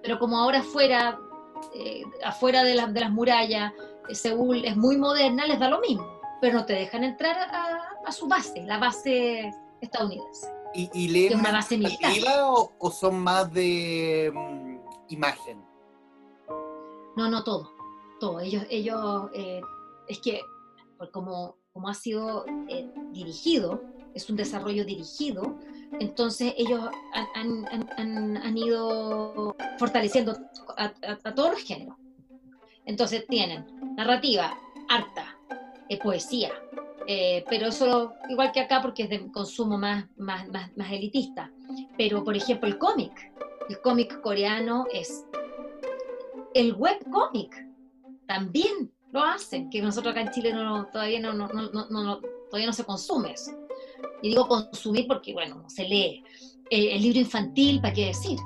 Pero como ahora afuera, eh, afuera de, la, de las murallas, eh, Seúl es muy moderna, les da lo mismo, pero no te dejan entrar a, a su base, la base estadounidense. ¿Y, y leen que es una base militar. O, o son más de um, imagen? No, no, todo, todo. Ellos, ellos eh, es que como, como ha sido eh, dirigido, es un desarrollo dirigido, entonces ellos han, han, han, han ido fortaleciendo a, a, a todos los géneros. Entonces tienen narrativa, harta, eh, poesía, eh, pero eso igual que acá porque es de consumo más, más, más, más elitista. Pero por ejemplo el cómic, el cómic coreano es... El webcómic también lo hacen, que nosotros acá en Chile no, todavía, no, no, no, no, no, todavía no se consume eso. Y digo consumir porque, bueno, se lee el, el libro infantil, ¿para qué decir?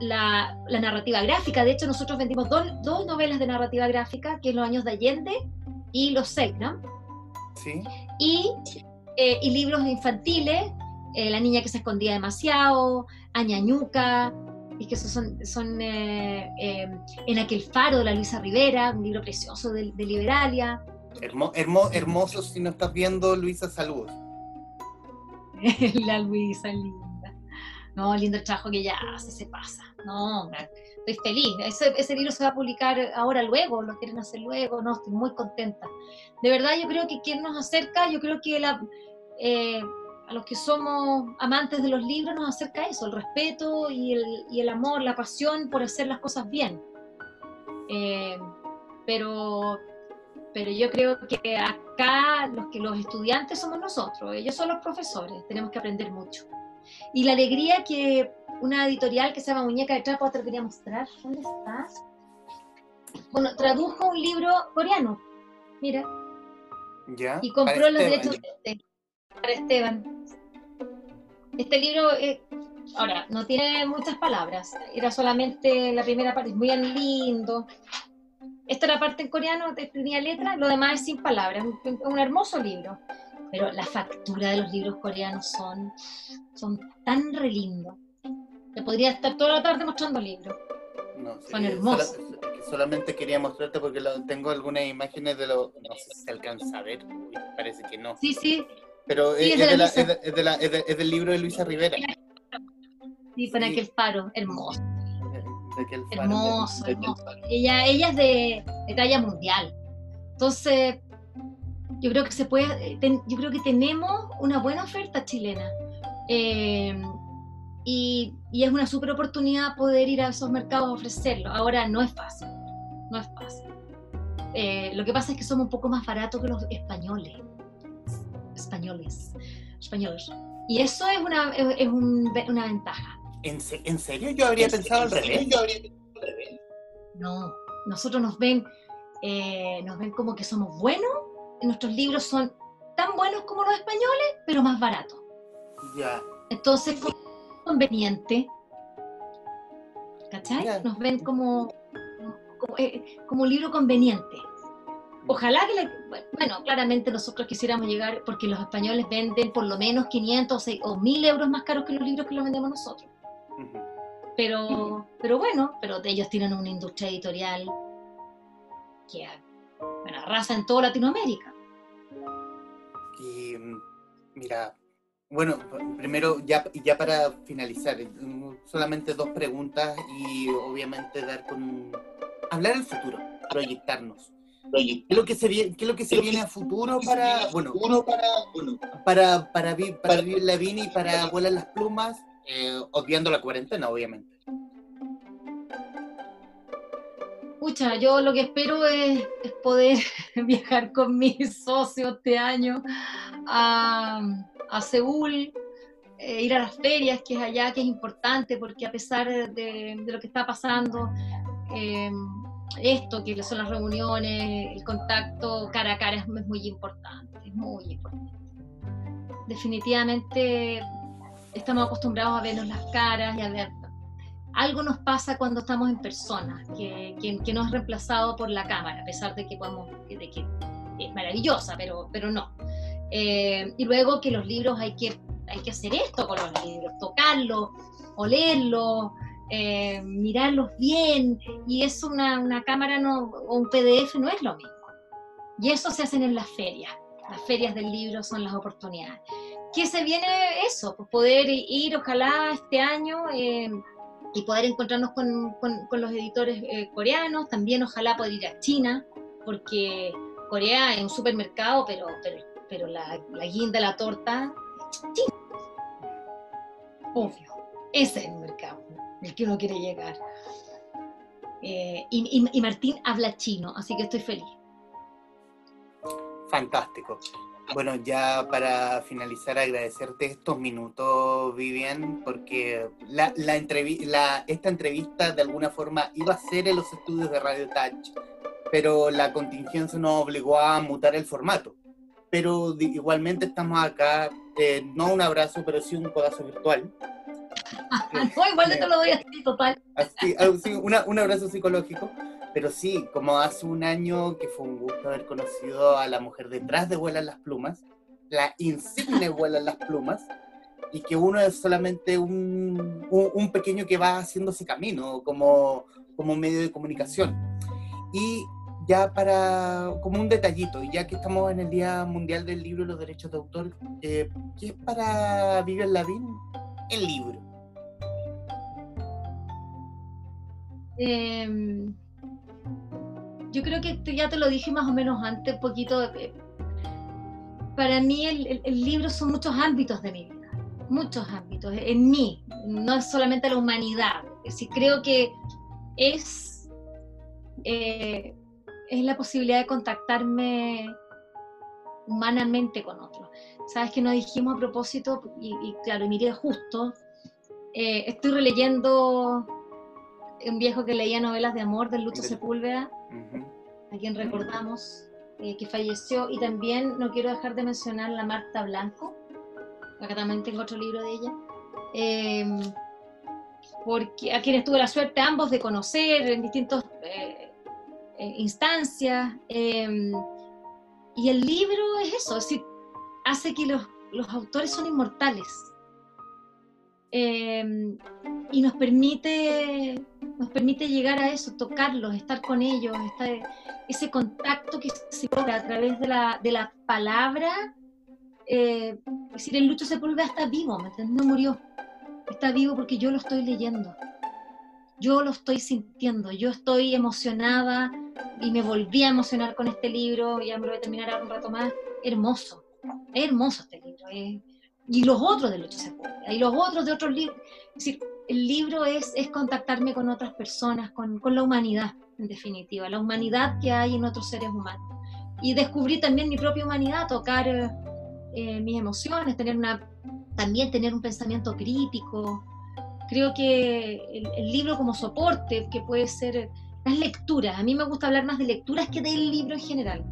La, la narrativa gráfica, de hecho nosotros vendimos do, dos novelas de narrativa gráfica, que es Los años de Allende y Los Selknam. Sí. Y, eh, y libros infantiles, eh, La niña que se escondía demasiado, Añañuca, y que esos son, son eh, eh, En aquel faro de la Luisa Rivera, un libro precioso de, de Liberalia. Hermo, hermo, hermoso, si no estás viendo, Luisa, saludos. La Luisa linda. No, lindo el trabajo que ella hace, se pasa. No, estoy feliz. Ese, ese libro se va a publicar ahora, luego, lo quieren hacer luego. No, estoy muy contenta. De verdad, yo creo que quien nos acerca, yo creo que la, eh, a los que somos amantes de los libros nos acerca eso, el respeto y el, y el amor, la pasión por hacer las cosas bien. Eh, pero... Pero yo creo que acá los que los estudiantes somos nosotros, ellos son los profesores, tenemos que aprender mucho. Y la alegría que una editorial que se llama Muñeca de Trapo, te lo quería mostrar, ¿dónde está? Bueno, tradujo un libro coreano, mira. ¿Ya? Y compró los derechos de para Esteban. Este libro, eh, ahora, no tiene muchas palabras, era solamente la primera parte, es muy lindo. Esta era la parte en coreano, tenía letra, lo demás es sin palabras, un, un hermoso libro. Pero la factura de los libros coreanos son, son tan re lindos. Te podría estar toda la tarde mostrando libros. No, sí, son hermosos. Solo, solamente quería mostrarte porque lo, tengo algunas imágenes de lo... No sé si se alcanza a ver, parece que no. Sí, sí. Pero sí, es, es, de la, es, de, es, de la, es, de, es del libro de Luisa Rivera. Sí, para sí. Aquel faro, hermoso. Faro, hermoso, de, hermoso. Ella, ella es de, de talla mundial, entonces yo creo que se puede, ten, yo creo que tenemos una buena oferta chilena, eh, y, y es una súper oportunidad poder ir a esos mercados a ofrecerlo. Ahora no es fácil, no es fácil. Eh, lo que pasa es que somos un poco más baratos que los españoles, españoles, españoles, y eso es una, es, es un, una ventaja. ¿En, se ¿En serio? Yo habría pensado al revés. Yo habría pensado al revés. No, nosotros nos ven, eh, nos ven como que somos buenos, nuestros libros son tan buenos como los españoles, pero más baratos. Ya. Entonces fue conveniente, ¿cachai? Ya. Nos ven como, como, eh, como un libro conveniente. Ojalá que, le, bueno, claramente nosotros quisiéramos llegar, porque los españoles venden por lo menos quinientos o mil euros más caros que los libros que los vendemos nosotros. Pero, pero bueno, pero ellos tienen una industria editorial que bueno, arrasa en toda Latinoamérica. Y mira, bueno, primero ya, ya para finalizar, solamente dos preguntas y obviamente dar con hablar del futuro, proyectarnos. ¿Qué es lo que se viene, qué es lo que se viene a futuro para, bueno, uno para, bueno, para, para, para, para Vivian Lavín y para Vuela las Plumas? Eh, obviando la cuarentena, obviamente. Pucha, yo lo que espero es, es poder viajar con mis socios este año a, a Seúl, eh, ir a las ferias, que es allá, que es importante, porque a pesar de, de lo que está pasando, eh, esto que son las reuniones, el contacto cara a cara es muy importante, es muy importante. Definitivamente estamos acostumbrados a vernos las caras y a ver. Algo nos pasa cuando estamos en persona, que, que, que no es reemplazado por la cámara, a pesar de que, podemos, de que es maravillosa, pero, pero no. Eh, y luego que los libros hay que hay que hacer esto con los libros, tocarlos, olerlos, eh, mirarlos bien, y eso una, una cámara no, o un P D F no es lo mismo. Y eso se hacen en las ferias, las ferias del libro son las oportunidades. ¿Qué se viene eso? Pues poder ir, ojalá, este año, eh, y poder encontrarnos con, con, con los editores eh, coreanos, también ojalá poder ir a China, porque Corea es un supermercado, pero, pero, pero la, la guinda, la torta, China. Obvio, ese es el mercado, el que uno quiere llegar. Eh, y, y, y Martín habla chino, así que estoy feliz. Fantástico. Bueno, ya para finalizar, agradecerte estos minutos, Vivian, porque la, la entrevi la, esta entrevista de alguna forma iba a ser en los estudios de Radio Tach, pero la contingencia nos obligó a mutar el formato. Pero igualmente estamos acá, eh, no un abrazo, pero sí un codazo virtual. No, igual te lo doy a ti, total. Así, así, una, un abrazo psicológico. Pero sí, como hace un año que fue un gusto haber conocido a la mujer detrás de Vuelan las Plumas, la insigne Vuelan las Plumas, y que uno es solamente un, un, un pequeño que va haciendo ese camino como, como medio de comunicación. Y ya para, como un detallito, ya que estamos en el Día Mundial del Libro y los Derechos de Autor, eh, ¿qué es para Vivian Lavín el libro? Eh... Yo creo que ya te lo dije más o menos antes, un poquito. Para mí el, el, el libro son muchos ámbitos de mi vida, muchos ámbitos, en mí, no es solamente la humanidad. Es decir, creo que es, eh, es la posibilidad de contactarme humanamente con otros. Sabes que nos dijimos a propósito, y, y claro, miré justo, eh, estoy releyendo un viejo que leía novelas de amor del Lucho Sepúlveda, a quien recordamos, eh, que falleció, y también no quiero dejar de mencionar la Marta Blanco, acá también tengo otro libro de ella, eh, porque, a quienes tuve la suerte ambos de conocer en distintas eh, eh, instancias, eh, y el libro es eso, es decir, hace que los, los autores son inmortales, eh, y nos permite... nos permite llegar a eso, tocarlos, estar con ellos, estar, ese contacto que se logra a través de la, de la palabra. Eh, es decir, el Lucho Sepúlveda está vivo, ¿me entiendes? No murió, está vivo porque yo lo estoy leyendo, yo lo estoy sintiendo, yo estoy emocionada y me volví a emocionar con este libro, ya me lo voy a terminar ahora un rato más. Hermoso, es hermoso este libro, eh. Y los otros de Lucho Sepúlveda, y los otros de otros libros. Es decir, el libro es, es contactarme con otras personas, con, con la humanidad, en definitiva, la humanidad que hay en otros seres humanos. Y descubrir también mi propia humanidad, tocar eh, mis emociones, tener una, también tener un pensamiento crítico. Creo que el, el libro como soporte, que puede ser las lecturas, a mí me gusta hablar más de lecturas que del libro en general,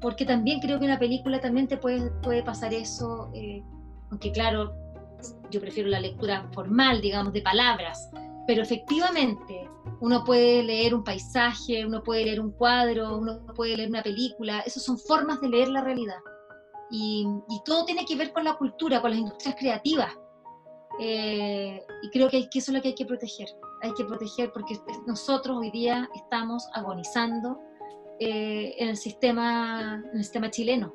porque también creo que una película también te puede, puede pasar eso, eh, aunque claro, yo prefiero la lectura formal, digamos, de palabras, pero efectivamente uno puede leer un paisaje, uno puede leer un cuadro, uno puede leer una película, esas son formas de leer la realidad. Y, y todo tiene que ver con la cultura, con las industrias creativas. Eh, y creo que, hay, que eso es lo que hay que proteger, hay que proteger porque nosotros hoy día estamos agonizando eh, en, el sistema, en el sistema chileno.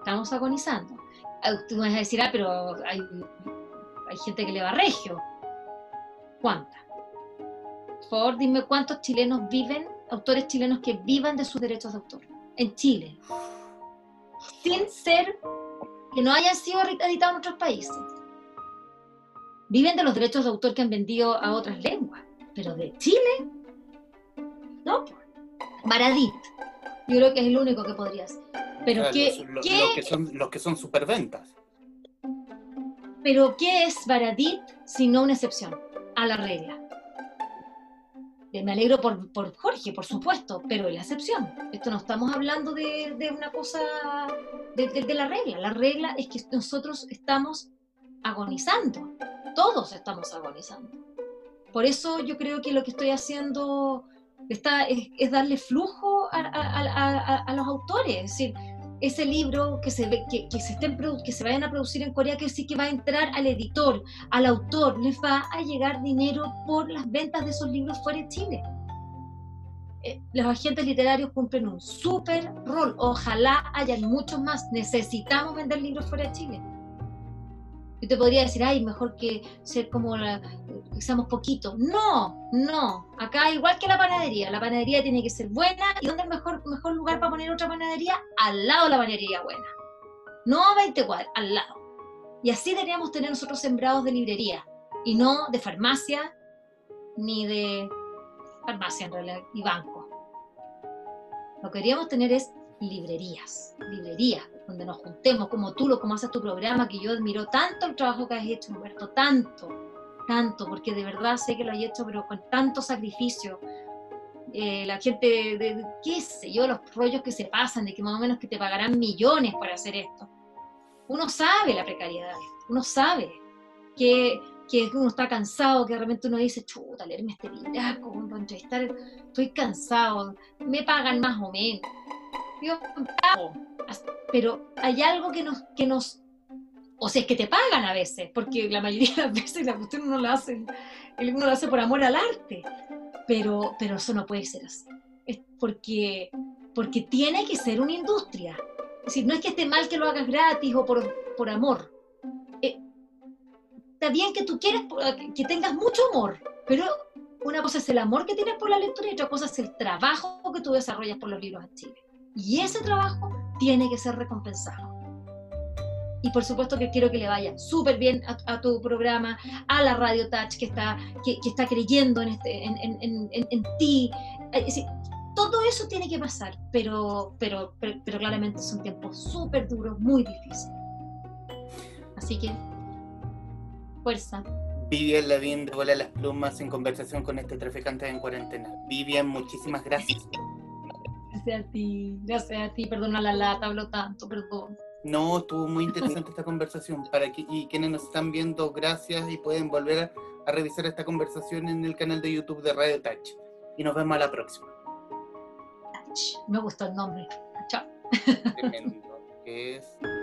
Estamos agonizando. Tú me vas a decir, ah, pero hay, hay gente que le va regio. ¿Cuánta? Por favor, dime cuántos chilenos viven, autores chilenos que vivan de sus derechos de autor, en Chile. Sin ser que no hayan sido editados en otros países. Viven de los derechos de autor que han vendido a otras lenguas. Pero de Chile, no. Baradit. Yo creo que es el único que podría ser. Pero o sea, que, los, los, ¿qué? Los, que son, los que son superventas. Pero ¿qué es Baradit sino una excepción a la regla? Me alegro por, por Jorge, por supuesto, pero es la excepción. Esto no estamos hablando de, de una cosa de, de, de la regla. La regla es que nosotros estamos agonizando. Todos estamos agonizando. Por eso yo creo que lo que estoy haciendo está, es, es darle flujo a, a, a, a, a los autores. Es decir, ese libro que se, que, que, se estén, que se vayan a producir en Corea, que sí que va a entrar al editor, al autor, les va a llegar dinero por las ventas de esos libros fuera de Chile. Eh, los agentes literarios cumplen un súper rol, ojalá hayan muchos más, necesitamos vender libros fuera de Chile. Yo te podría decir, ay, mejor que ser como la, que seamos poquito. No, no. Acá igual que la panadería. La panadería tiene que ser buena. ¿Y dónde es el mejor, mejor lugar para poner otra panadería? Al lado de la panadería buena. No a veinte cuadras, al lado. Y así deberíamos tener nosotros sembrados de librería. Y no de farmacia, ni de farmacia en realidad, y banco. Lo que deberíamos tener es librerías, librerías, donde nos juntemos, como tú, lo como haces tu programa, que yo admiro tanto el trabajo que has hecho, Humberto, tanto, tanto, porque de verdad sé que lo has hecho, pero con tanto sacrificio, eh, la gente, de, de, qué sé yo, los rollos que se pasan, de que más o menos que te pagarán millones para hacer esto. Uno sabe la precariedad, uno sabe que, que uno está cansado, que realmente uno dice, chuta, leerme este libraco, entrevistar, estoy cansado, me pagan más o menos. Pero hay algo que nos, que nos, o sea, es que te pagan a veces, porque la mayoría de las veces la cuestión uno la hace, uno lo hace por amor al arte, pero, pero eso no puede ser así, es porque, porque tiene que ser una industria, es decir, no es que esté mal que lo hagas gratis o por, por amor, eh, está bien que tú quieres, que tengas mucho amor, pero una cosa es el amor que tienes por la lectura y otra cosa es el trabajo que tú desarrollas por los libros en Chile. Y ese trabajo tiene que ser recompensado. Y por supuesto que quiero que le vaya súper bien a, a tu programa, a la Radio Tach que está, que, que está creyendo en, este, en, en, en, en ti. Es decir, todo eso tiene que pasar, pero, pero, pero, pero claramente son tiempos súper duros, muy difíciles. Así que, fuerza. Vivian Lavín de Vuela las Plumas en conversación con este Traficante en Cuarentena. Vivian, muchísimas gracias. Gracias a ti, gracias a ti, perdona la lata, hablo tanto, perdón. No, estuvo muy interesante esta conversación. Para que, y quienes nos están viendo, gracias, y pueden volver a, a revisar esta conversación en el canal de YouTube de Radio Tach. Y nos vemos a la próxima. Tach, me gustó el nombre. Chao. Tremendo. ¿Qué es?